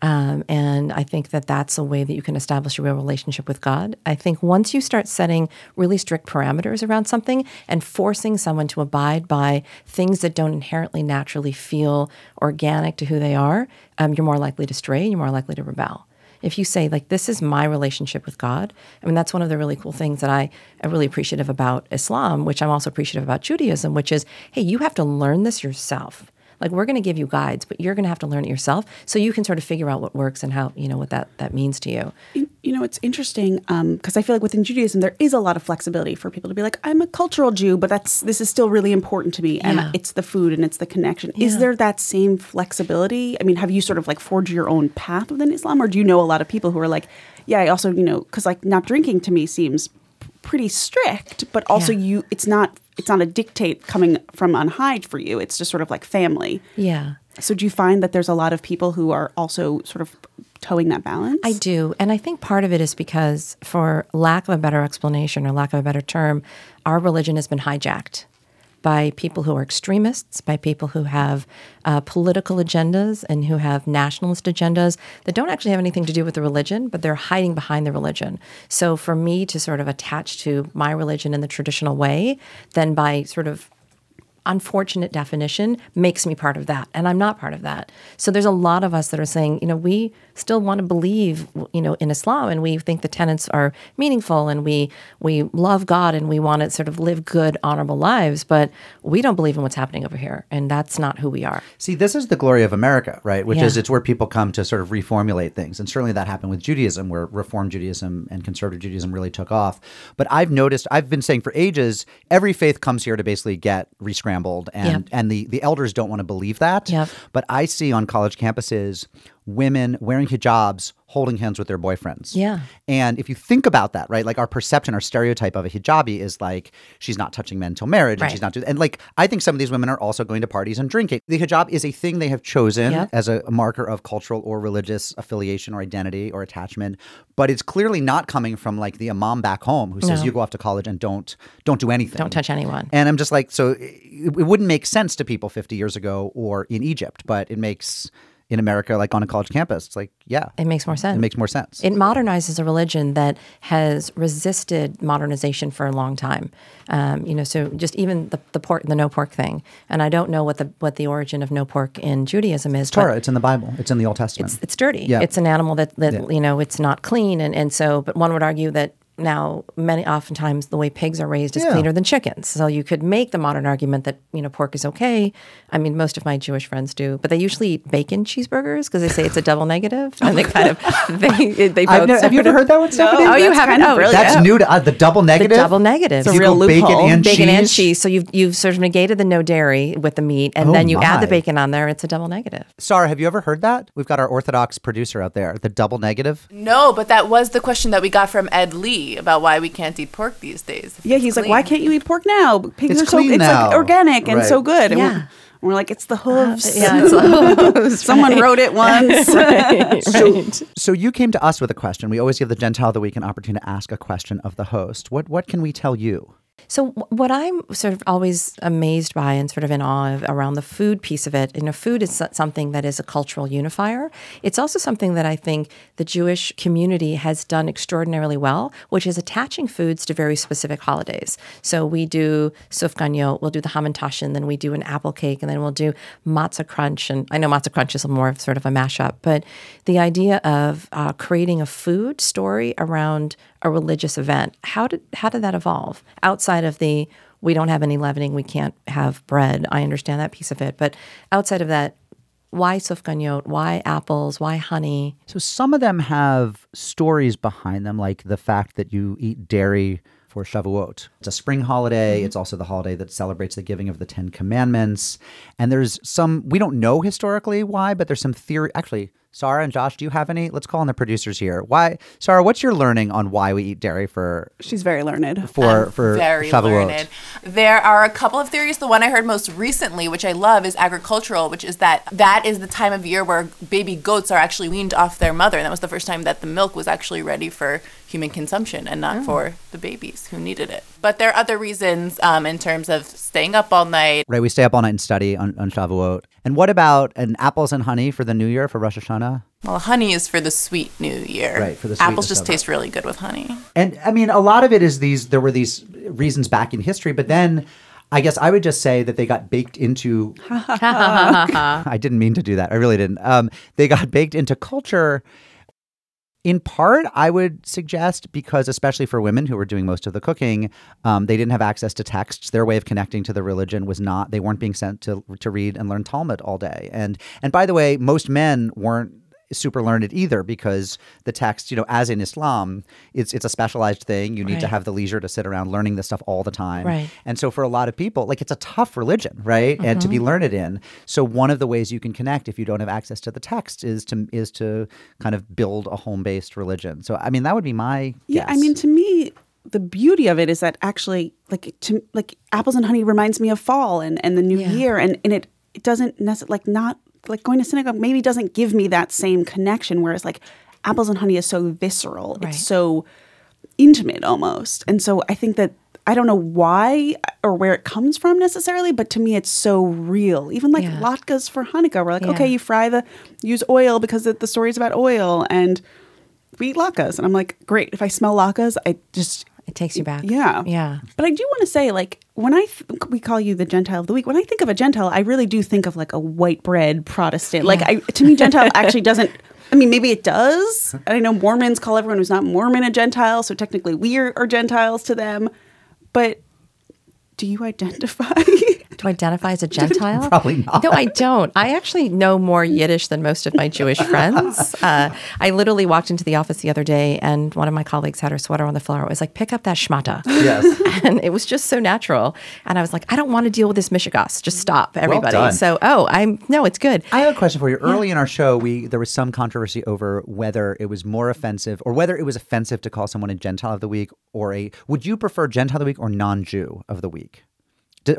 Um, and I think that that's a way that you can establish a real relationship with God. I think once you start setting really strict parameters around something and forcing someone to abide by things that don't inherently naturally feel organic to who they are, um, you're more likely to stray, you're more likely to rebel. If you say, like, this is my relationship with God, I mean, that's one of the really cool things that I am really appreciative about Islam, which I'm also appreciative about Judaism, which is, hey, you have to learn this yourself. Like, we're going to give you guides, but you're going to have to learn it yourself so you can sort of figure out what works and how, you know, what that, that means to you. You, you know, it's interesting um, because I feel like within Judaism, there is a lot of flexibility for people to be like, I'm a cultural Jew, but that's this is still really important to me. And yeah. it's the food and it's the connection. Yeah. Is there that same flexibility? I mean, have you sort of like forged your own path within Islam, or do you know a lot of people who are like, yeah, I also, you know, because like not drinking to me seems pretty strict, but also yeah. you, it's not It's not a dictate coming from on high for you. It's just sort of like family. Yeah. So do you find that there's a lot of people who are also sort of towing that balance? I do. And I think part of it is because, for lack of a better explanation or lack of a better term, our religion has been hijacked by people who are extremists, by people who have uh, political agendas and who have nationalist agendas that don't actually have anything to do with the religion, but they're hiding behind the religion. So for me to sort of attach to my religion in the traditional way, then by sort of unfortunate definition, makes me part of that. And I'm not part of that. So there's a lot of us that are saying, you know, we still want to believe, you know, in Islam, and we think the tenets are meaningful, and we we love God, and we want to sort of live good, honorable lives, but we don't believe in what's happening over here. And that's not who we are. See, this is the glory of America, right? Which yeah. is it's where people come to sort of reformulate things. And certainly that happened with Judaism, where Reform Judaism and Conservative Judaism really took off. But I've noticed, I've been saying for ages, every faith comes here to basically get re-scrambled. And, yep. and the, the elders don't want to believe that. Yep. But I see on college campuses women wearing hijabs holding hands with their boyfriends. Yeah. And if you think about that, right, like our perception, our stereotype of a hijabi is like she's not touching men till marriage. Right. And she's not doing, and like I think some of these women are also going to parties and drinking. The hijab is a thing they have chosen yep. as a marker of cultural or religious affiliation or identity or attachment. But it's clearly not coming from like the imam back home who says no. you go off to college and don't don't do anything. Don't touch anyone. And I'm just like, so it, it wouldn't make sense to people fifty years ago or in Egypt, but it makes... in America, like on a college campus, it's like, yeah. It makes more sense. It makes more sense. It modernizes a religion that has resisted modernization for a long time. Um, you know, so just even the, the pork, the no pork thing. And I don't know what the what the origin of no pork in Judaism is. It's Torah, it's in the Bible. It's in the Old Testament. It's, it's dirty. Yeah. It's an animal that, that yeah. you know, it's not clean. And, and so, but one would argue that now many oftentimes the way pigs are raised is yeah. cleaner than chickens. So you could make the modern argument that, you know, pork is okay. I mean, most of my Jewish friends do, but they usually eat bacon cheeseburgers because they say it's a double negative. And they kind of, they, they both never, Have you ever heard that one, Stephanie? No. Oh, you haven't? Oh, really? That's yeah. new to uh, the double negative? The double negative. It's a you real loophole. Bacon and bacon cheese? Bacon and cheese. So you've, you've sort of negated the no dairy with the meat, and oh then you my. add the bacon on there. It's a double negative. Sarah, have you ever heard that? We've got our Orthodox producer out there, the double negative. No, but that was the question that we got from Ed Lee about why we can't eat pork these days. Yeah, he's clean. Like, why can't you eat pork now? Pigs it's are so it's now. Like organic and right. so good. And yeah. we're, we're like, it's the hooves. Uh, yeah, it's the hooves. Someone right. wrote it once. right, so, right. so you came to us with a question. We always give the Gentile of the Week an opportunity to ask a question of the host. What what can we tell you? So what I'm sort of always amazed by and sort of in awe of around the food piece of it, you know, food is something that is a cultural unifier. It's also something that I think the Jewish community has done extraordinarily well, which is attaching foods to very specific holidays. So we do sufganiyot, we'll do the hamantash, and then we do an apple cake, and then we'll do matzah crunch. And I know matzah crunch is more of sort of a mashup, but the idea of uh, creating a food story around a religious event. How did how did that evolve? Outside of the, we don't have any leavening, we can't have bread. I understand that piece of it. But outside of that, why sufganiyot? Why apples? Why honey? So some of them have stories behind them, like the fact that you eat dairy for Shavuot. It's a spring holiday. Mm-hmm. It's also the holiday that celebrates the giving of the Ten Commandments. And there's some, we don't know historically why, but there's some theory. Actually, Sarah and Josh, do you have any? Let's call on the producers here. Why, Sarah, what's your learning on why we eat dairy for? She's very learned. For, for very Shavuot. Learned. There are a couple of theories. The one I heard most recently, which I love, is agricultural, which is that that is the time of year where baby goats are actually weaned off their mother. And that was the first time that the milk was actually ready for human consumption and not oh. for the babies who needed it. But there are other reasons um, in terms of staying up all night. Right, we stay up all night and study on, on Shavuot. And what about an apples and honey for the new year, for Rosh Hashanah? Well, honey is for the sweet new year. Right, for the sweet. Apples just taste really good with honey. And I mean, a lot of it is these, there were these reasons back in history, but then I guess I would just say that they got baked into, I didn't mean to do that. I really didn't. Um, they got baked into culture. In part, I would suggest because, especially for women who were doing most of the cooking, um, they didn't have access to texts. Their way of connecting to the religion was not, they weren't being sent to to read and learn Talmud all day. And and by the way, most men weren't super learned either because the text, you know, as in Islam, it's it's a specialized thing. You need right. to have the leisure to sit around learning this stuff all the time. Right. And so for a lot of people, like, it's a tough religion, right? Mm-hmm. And to be learned in. So one of the ways you can connect if you don't have access to the text is to is to kind of build a home-based religion. So, I mean, that would be my yeah, guess. Yeah, I mean, to me, the beauty of it is that actually, like, to, like apples and honey reminds me of fall and, and the new yeah. year. And, and it, it doesn't necessarily, like, not like going to synagogue maybe doesn't give me that same connection, whereas like apples and honey is so visceral. Right. It's so intimate almost. And so I think that I don't know why or where it comes from necessarily, but to me it's so real. Even like yeah. latkes for Hanukkah. We're like, yeah. okay, you fry the, use oil because the, the story's about oil and we eat latkes. And I'm like, great. If I smell latkes, I just... It takes you back. Yeah. Yeah. But I do want to say, like, when I, th- we call you the Gentile of the Week, when I think of a Gentile, I really do think of like a white bread Protestant. Yeah. Like, I, to me, Gentile actually doesn't, I mean, maybe it does. And I know Mormons call everyone who's not Mormon a Gentile. So technically we are, are Gentiles to them. But do you identify? Do I identify as a Gentile? Probably not. No, I don't. I actually know more Yiddish than most of my Jewish friends. Uh, I literally walked into the office the other day and one of my colleagues had her sweater on the floor. It was like, pick up that shmata. Yes. And it was just so natural. And I was like, I don't want to deal with this mishigas. Just stop, everybody. Well done. So, oh, I'm, no, it's good. I have a question for you. Early yeah. in our show, we there was some controversy over whether it was more offensive or whether it was offensive to call someone a Gentile of the Week or a, would you prefer Gentile of the Week or non-Jew of the Week?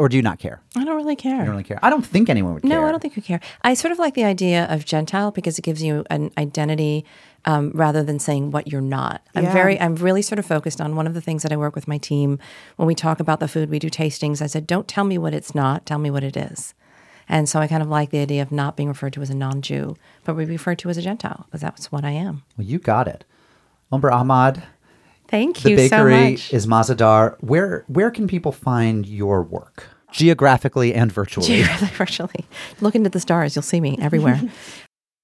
Or do you not care? I don't really care. You don't really care. I don't think anyone would care. No, I don't think you care. I sort of like the idea of Gentile because it gives you an identity um, rather than saying what you're not. I'm yeah. very, I'm really sort of focused on one of the things that I work with my team. When we talk about the food, we do tastings. I said, don't tell me what it's not. Tell me what it is. And so I kind of like the idea of not being referred to as a non-Jew, but we refer to as a Gentile because that's what I am. Well, you got it. Umber Ahmed. Thank you so much. The bakery is Mah-Ze-Dahr. Where where can people find your work? Geographically and virtually. Geographically, virtually. Look into the stars. You'll see me everywhere.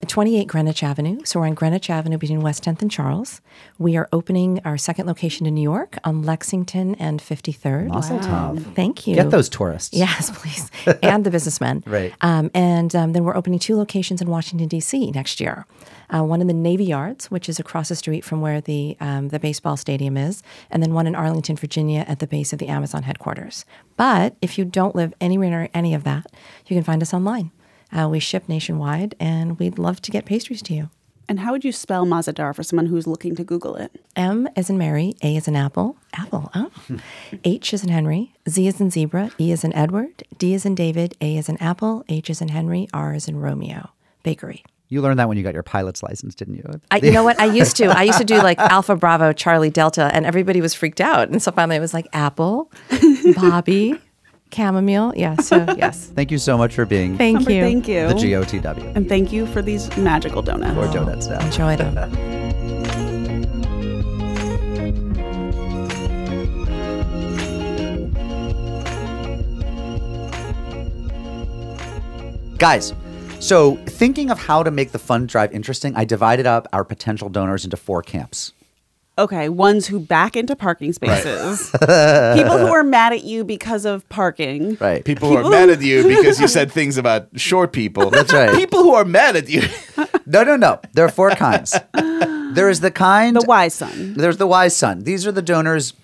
twenty-eight Greenwich Avenue. So we're on Greenwich Avenue between West tenth and Charles. We are opening our second location in New York on Lexington and fifty-third. Awesome, wow. Tom. Thank you. Get those tourists. Yes, please. And the businessmen. Right. Um, and um, then we're opening two locations in Washington, D C next year. Uh, one in the Navy Yards, which is across the street from where the um, the baseball stadium is, and then one in Arlington, Virginia, at the base of the Amazon headquarters. But if you don't live anywhere near any of that, you can find us online. Uh, we ship nationwide, and we'd love to get pastries to you. And how would you spell Mah-Ze-Dahr for someone who's looking to Google it? M as in Mary, A as in Apple, Apple, oh. H as in Henry, Z as in Zebra, E as in Edward, D as in David, A as in Apple, H as in Henry, R as in Romeo, Bakery. You learned that when you got your pilot's license, didn't you? I, you know what? I used to. I used to do like Alpha, Bravo, Charlie, Delta, and everybody was freaked out. And so finally it was like Apple, Bobby, Chamomile. Yeah, so yes. Thank you so much for being thank Humber, you. Thank you. The G O T W. And thank you for these magical donuts. Or donuts now. Enjoy them. Guys, so thinking of how to make the fund drive interesting, I divided up our potential donors into four camps. Okay, ones who back into parking spaces. Right. People who are mad at you because of parking. Right. People, people who are mad at you because you said things about short people. That's right. People who are mad at you. No, no, no. There are four kinds. There is the kind... The wise son. There's the wise son. These are the donors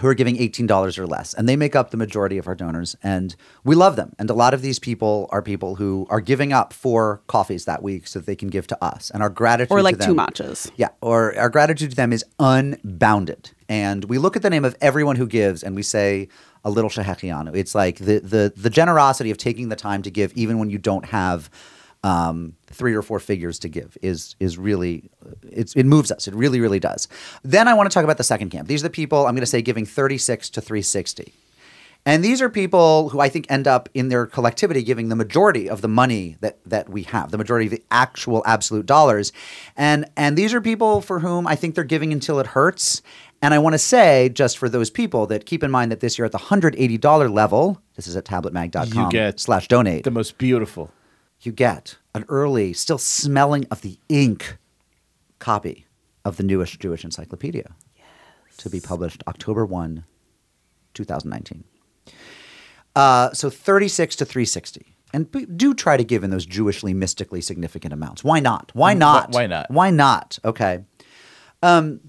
who are giving eighteen dollars or less, and they make up the majority of our donors, and we love them. And a lot of these people are people who are giving up four coffees that week so that they can give to us, and our gratitude or like to them, two matchas. Yeah, or our gratitude to them is unbounded. And we look at the name of everyone who gives, and we say a little shehechianu. It's like the the the generosity of taking the time to give, even when you don't have um, three or four figures to give, is is really, it's, it moves us. It really, really does. Then I want to talk about the second camp. These are the people, I'm going to say, giving thirty-six to three sixty. And these are people who I think end up in their collectivity giving the majority of the money that that we have, the majority of the actual absolute dollars. And and these are people for whom I think they're giving until it hurts. And I want to say, just for those people, that keep in mind that this year at the one hundred eighty dollars level, this is at tabletmag.com slash donate. The most beautiful. You get an early, still smelling of the ink copy of the newest Jewish encyclopedia. Yes. To be published October first, twenty nineteen. Uh, so thirty-six to three sixty. And do try to give in those Jewishly, mystically significant amounts. Why not? Why not? Why not? Why not? Okay. Um,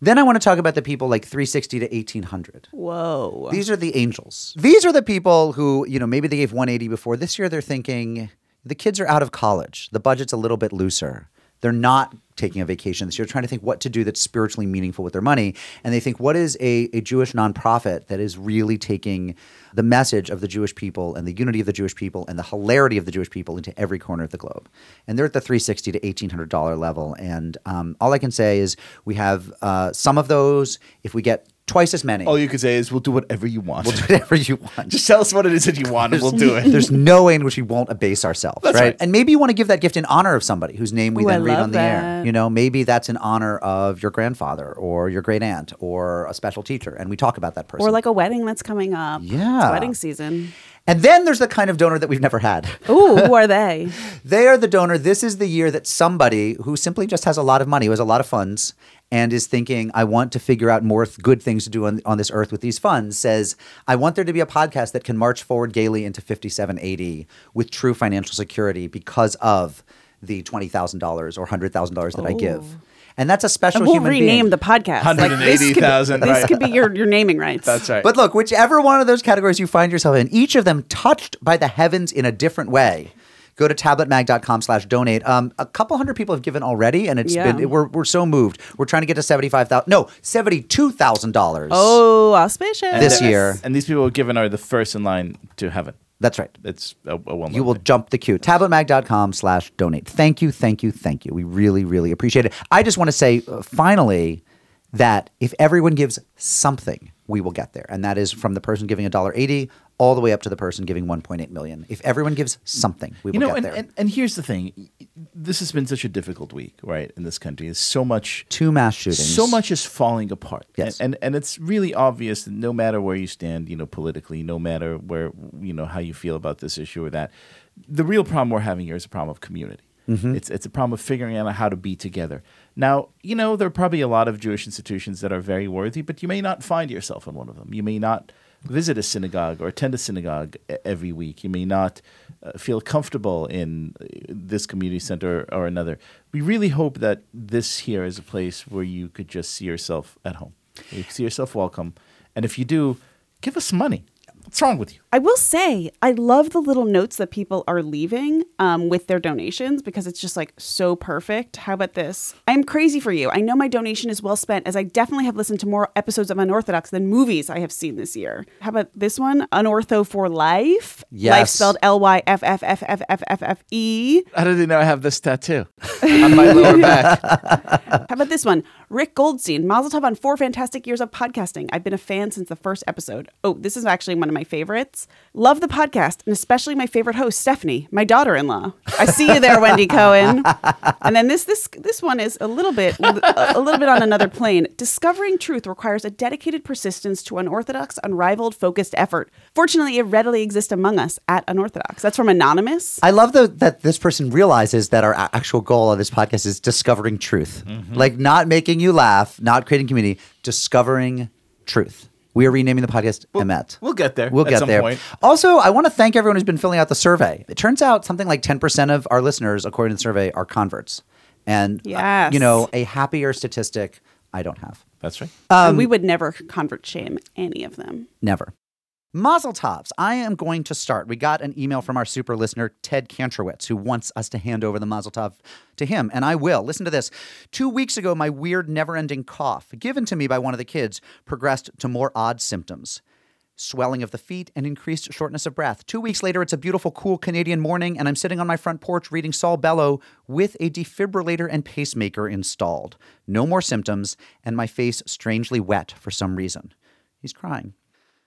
then I want to talk about the people like three sixty to eighteen hundred. Whoa. These are the angels. These are the people who, you know, maybe they gave one eighty before. This year they're thinking... The kids are out of college. The budget's a little bit looser. They're not taking a vacation this year. They're trying to think what to do that's spiritually meaningful with their money. And they think, what is a, a Jewish nonprofit that is really taking the message of the Jewish people and the unity of the Jewish people and the hilarity of the Jewish people into every corner of the globe? And they're at the three sixty to eighteen hundred dollars level. And um, all I can say is we have uh, some of those. If we get twice as many. All you could say is, we'll do whatever you want. We'll do whatever you want. Just tell us what it is that you want and we'll do it. There's no way in which we won't abase ourselves, right? right? And maybe you want to give that gift in honor of somebody whose name we Ooh, then I read on that. The air. You know, maybe that's in honor of your grandfather or your great aunt or a special teacher. And we talk about that person. Or like a wedding that's coming up. Yeah. It's wedding season. And then there's the kind of donor that we've never had. Ooh, who are they? They are the donor. This is the year that somebody who simply just has a lot of money, who has a lot of funds, and is thinking, I want to figure out more th- good things to do on, on this earth with these funds, says, I want there to be a podcast that can march forward gaily into fifty-seven eighty with true financial security because of the twenty thousand dollars or one hundred thousand dollars that oh. I give. And that's a special and we'll human being. We'll rename the podcast. one hundred eighty thousand. Like, this could be, this could be your, your naming rights. That's right. But look, whichever one of those categories you find yourself in, each of them touched by the heavens in a different way. Go to tabletmag.com slash donate. Um, a couple hundred people have given already, and it's yeah. been we're we're so moved. We're trying to get to seventy-five thousand dollars. No, seventy-two thousand dollars. Oh, auspicious. This and year. And these people who've given are the first in line to heaven. That's right. It's a, a well. You will thing. Jump the queue. Tabletmag.com slash donate. Thank you, thank you, thank you. We really, really appreciate it. I just want to say, uh, finally, that if everyone gives something, we will get there. And that is from the person giving one dollar and eighty cents all the way up to the person giving one point eight million dollars. If everyone gives something, we will you know, get and, there. And, and here's the thing. This has been such a difficult week, right, in this country. There's so much... Two mass shootings. So much is falling apart. Yes. And, and and it's really obvious that no matter where you stand, you know, politically, no matter where, you know, how you feel about this issue or that, the real problem we're having here is a problem of community. Mm-hmm. It's it's a problem of figuring out how to be together. Now, you know, there are probably a lot of Jewish institutions that are very worthy, but you may not find yourself in one of them. You may not visit a synagogue or attend a synagogue every week. You may not uh, feel comfortable in this community center or another. We really hope that this here is a place where you could just see yourself at home. You see yourself welcome. And if you do, give us money. What's wrong with you? I will say, I love the little notes that people are leaving um, with their donations, because it's just like so perfect. How about this? I'm crazy for you. I know my donation is well spent, as I definitely have listened to more episodes of Unorthodox than movies I have seen this year. How about this one? Unortho for life. Yes. Life spelled L Y F F F F F F F E. How do they know I have this tattoo on my lower back? How about this one? Rick Goldstein. Mazel tov on four fantastic years of podcasting. I've been a fan since the first episode. Oh, this is actually one of my my favorites. Love the podcast, and especially my favorite host, Stephanie, my daughter-in-law. I see you there, Wendy Cohen. And then this this this one is a little bit a little bit on another plane. Discovering truth requires a dedicated persistence to unorthodox, unrivaled, focused effort. Fortunately, it readily exists among us at Unorthodox. That's from Anonymous. I love the, that this person realizes that our actual goal of this podcast is discovering truth. Mm-hmm. Like, not making you laugh, not creating community, discovering truth. We are renaming the podcast we'll, Emet. We'll get there. We'll get there. Point. Also, I want to thank everyone who's been filling out the survey. It turns out something like ten percent of our listeners, according to the survey, are converts. And, yes. uh, you know, a happier statistic I don't have. That's right. Um, and we would never convert shame any of them. Never. Mazel tovs. I am going to start. We got an email from our super listener, Ted Kantrowitz, who wants us to hand over the mazel tov to him, and I will. Listen to this. Two weeks ago, my weird, never-ending cough, given to me by one of the kids, progressed to more odd symptoms. Swelling of the feet and increased shortness of breath. Two weeks later, it's a beautiful, cool Canadian morning, and I'm sitting on my front porch reading Saul Bellow with a defibrillator and pacemaker installed. No more symptoms, and my face strangely wet for some reason. He's crying.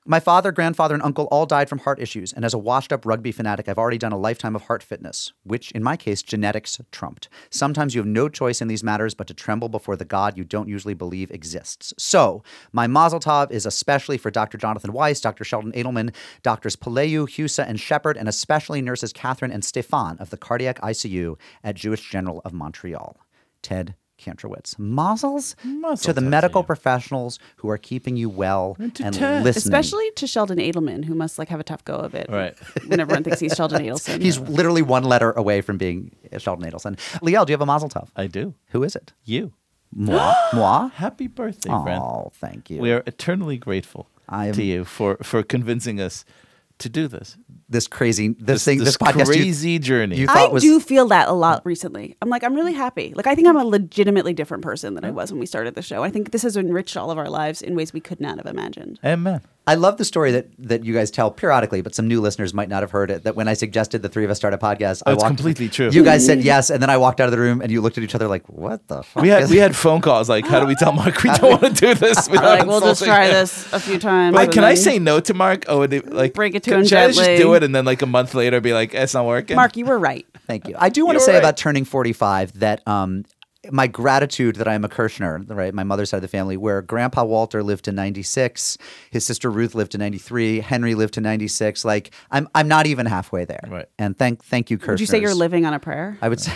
My father, grandfather, and uncle all died from heart issues, and as a washed-up rugby fanatic, I've already done a lifetime of heart fitness, which, in my case, genetics trumped. Sometimes you have no choice in these matters but to tremble before the God you don't usually believe exists. So, my mazel tov is especially for Doctor Jonathan Weiss, Doctor Sheldon Adelman, Doctors Paleu, Husa, and Shepard, and especially nurses Catherine and Stefan of the cardiac I C U at Jewish General of Montreal. Ted Kantrowitz. Mazel's to the medical you. professionals who are keeping you well and, and listening. Especially to Sheldon Adelman, who must like have a tough go of it. Right. When everyone thinks he's Sheldon Adelson. He's yeah. literally one letter away from being Sheldon Adelson. Liel, do you have a mazel tov? I do. Who is it? You. Moi? Moi? Happy birthday, friend. Oh, thank you. We are eternally grateful am... to you for, for convincing us to do this. This crazy, this, this thing, this, this podcast, crazy you, journey. You I was... do feel that a lot recently. I'm like, I'm really happy. Like, I think I'm a legitimately different person than I was when we started the show. I think this has enriched all of our lives in ways we could not have imagined. Amen. I love the story that, that you guys tell periodically, but some new listeners might not have heard it, that when I suggested the three of us start a podcast, oh, I walked... It's completely true. You guys said yes, and then I walked out of the room, and you looked at each other like, what the fuck? We had, we had phone calls like, how do we tell Mark we don't want to do this? Like, we'll just try him. this a few times. Like, can I say no to Mark? Oh, and they, like, break it to him gently. Should I just do it, and then like a month later be like, it's not working? Mark, you were right. Thank you. I do want to say right. about turning forty-five that... um. My gratitude that I am a Kirshner, right? My mother's side of the family, where Grandpa Walter lived to ninety-six, his sister Ruth lived to ninety-three, Henry lived to ninety-six. Like, I'm, I'm not even halfway there. Right. And thank, thank you, Kirshners. Would you say you're living on a prayer? I would say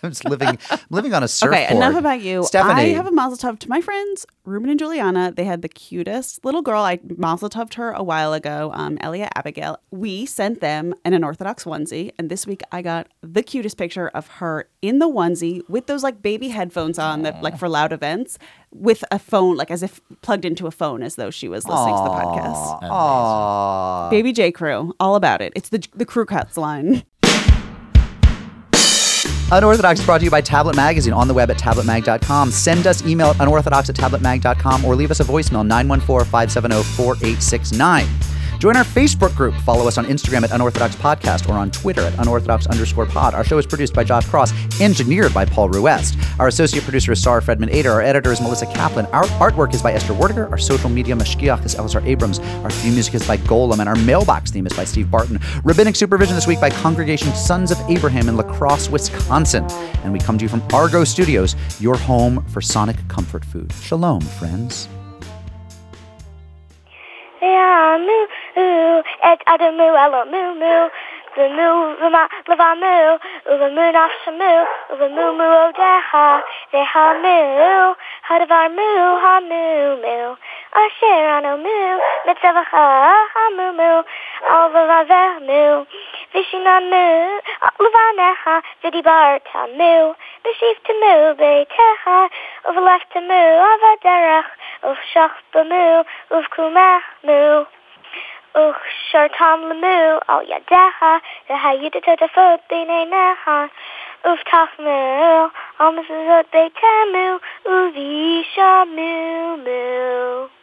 I'm just living, I'm living on a surfboard. Okay, enough about you. Stephanie, I have a mazel tov to my friends, Ruben and Juliana. They had the cutest little girl. I mazel toved her a while ago, um, Elia Abigail. We sent them an Unorthodox onesie, and this week I got the cutest picture of her in the onesie with those like baby headphones on, that like for loud events, with a phone, like as if plugged into a phone, as though she was listening Aww. to the podcast. Aww. Baby J. Crew, all about it. It's the the Crew Cuts line. Unorthodox brought to you by Tablet Magazine, on the web at tablet mag dot com. Send us email at unorthodox at tablet mag dot com or leave us a voicemail, nine one four, five seven zero, four eight six nine. Join our Facebook group. Follow us on Instagram at Unorthodox Podcast or on Twitter at Unorthodox underscore pod. Our show is produced by Josh Cross, engineered by Paul Ruest. Our associate producer is Sarah Fredman Ader. Our editor is Melissa Kaplan. Our artwork is by Esther Werdiger. Our social media mashkiach is Elazar Abrams. Our theme music is by Golem. And our mailbox theme is by Steve Barton. Rabbinic supervision this week by Congregation Sons of Abraham in La Crosse, Wisconsin. And we come to you from Argo Studios, your home for sonic comfort food. Shalom, friends. Yeah, moo, ooh, et adamu, elo, moo, moo, the moo, lava, moo, Uva moo nafsha moo, uva moo moo o deha, deha moo, hadavar moo ha moo moo, asher ano moo, mitzavacha ha moo moo, alvavaveh moo, vishina moo, luvanecha, vidibarta moo, beshivta moo beitecha, uva lefta moo, avaderech, uva shachba moo, uva kumeh moo. Uch shartam lemu al yadeha, dehayuditotafot bineneha, uv tachmu, almasazot betemu, uvishamu mu.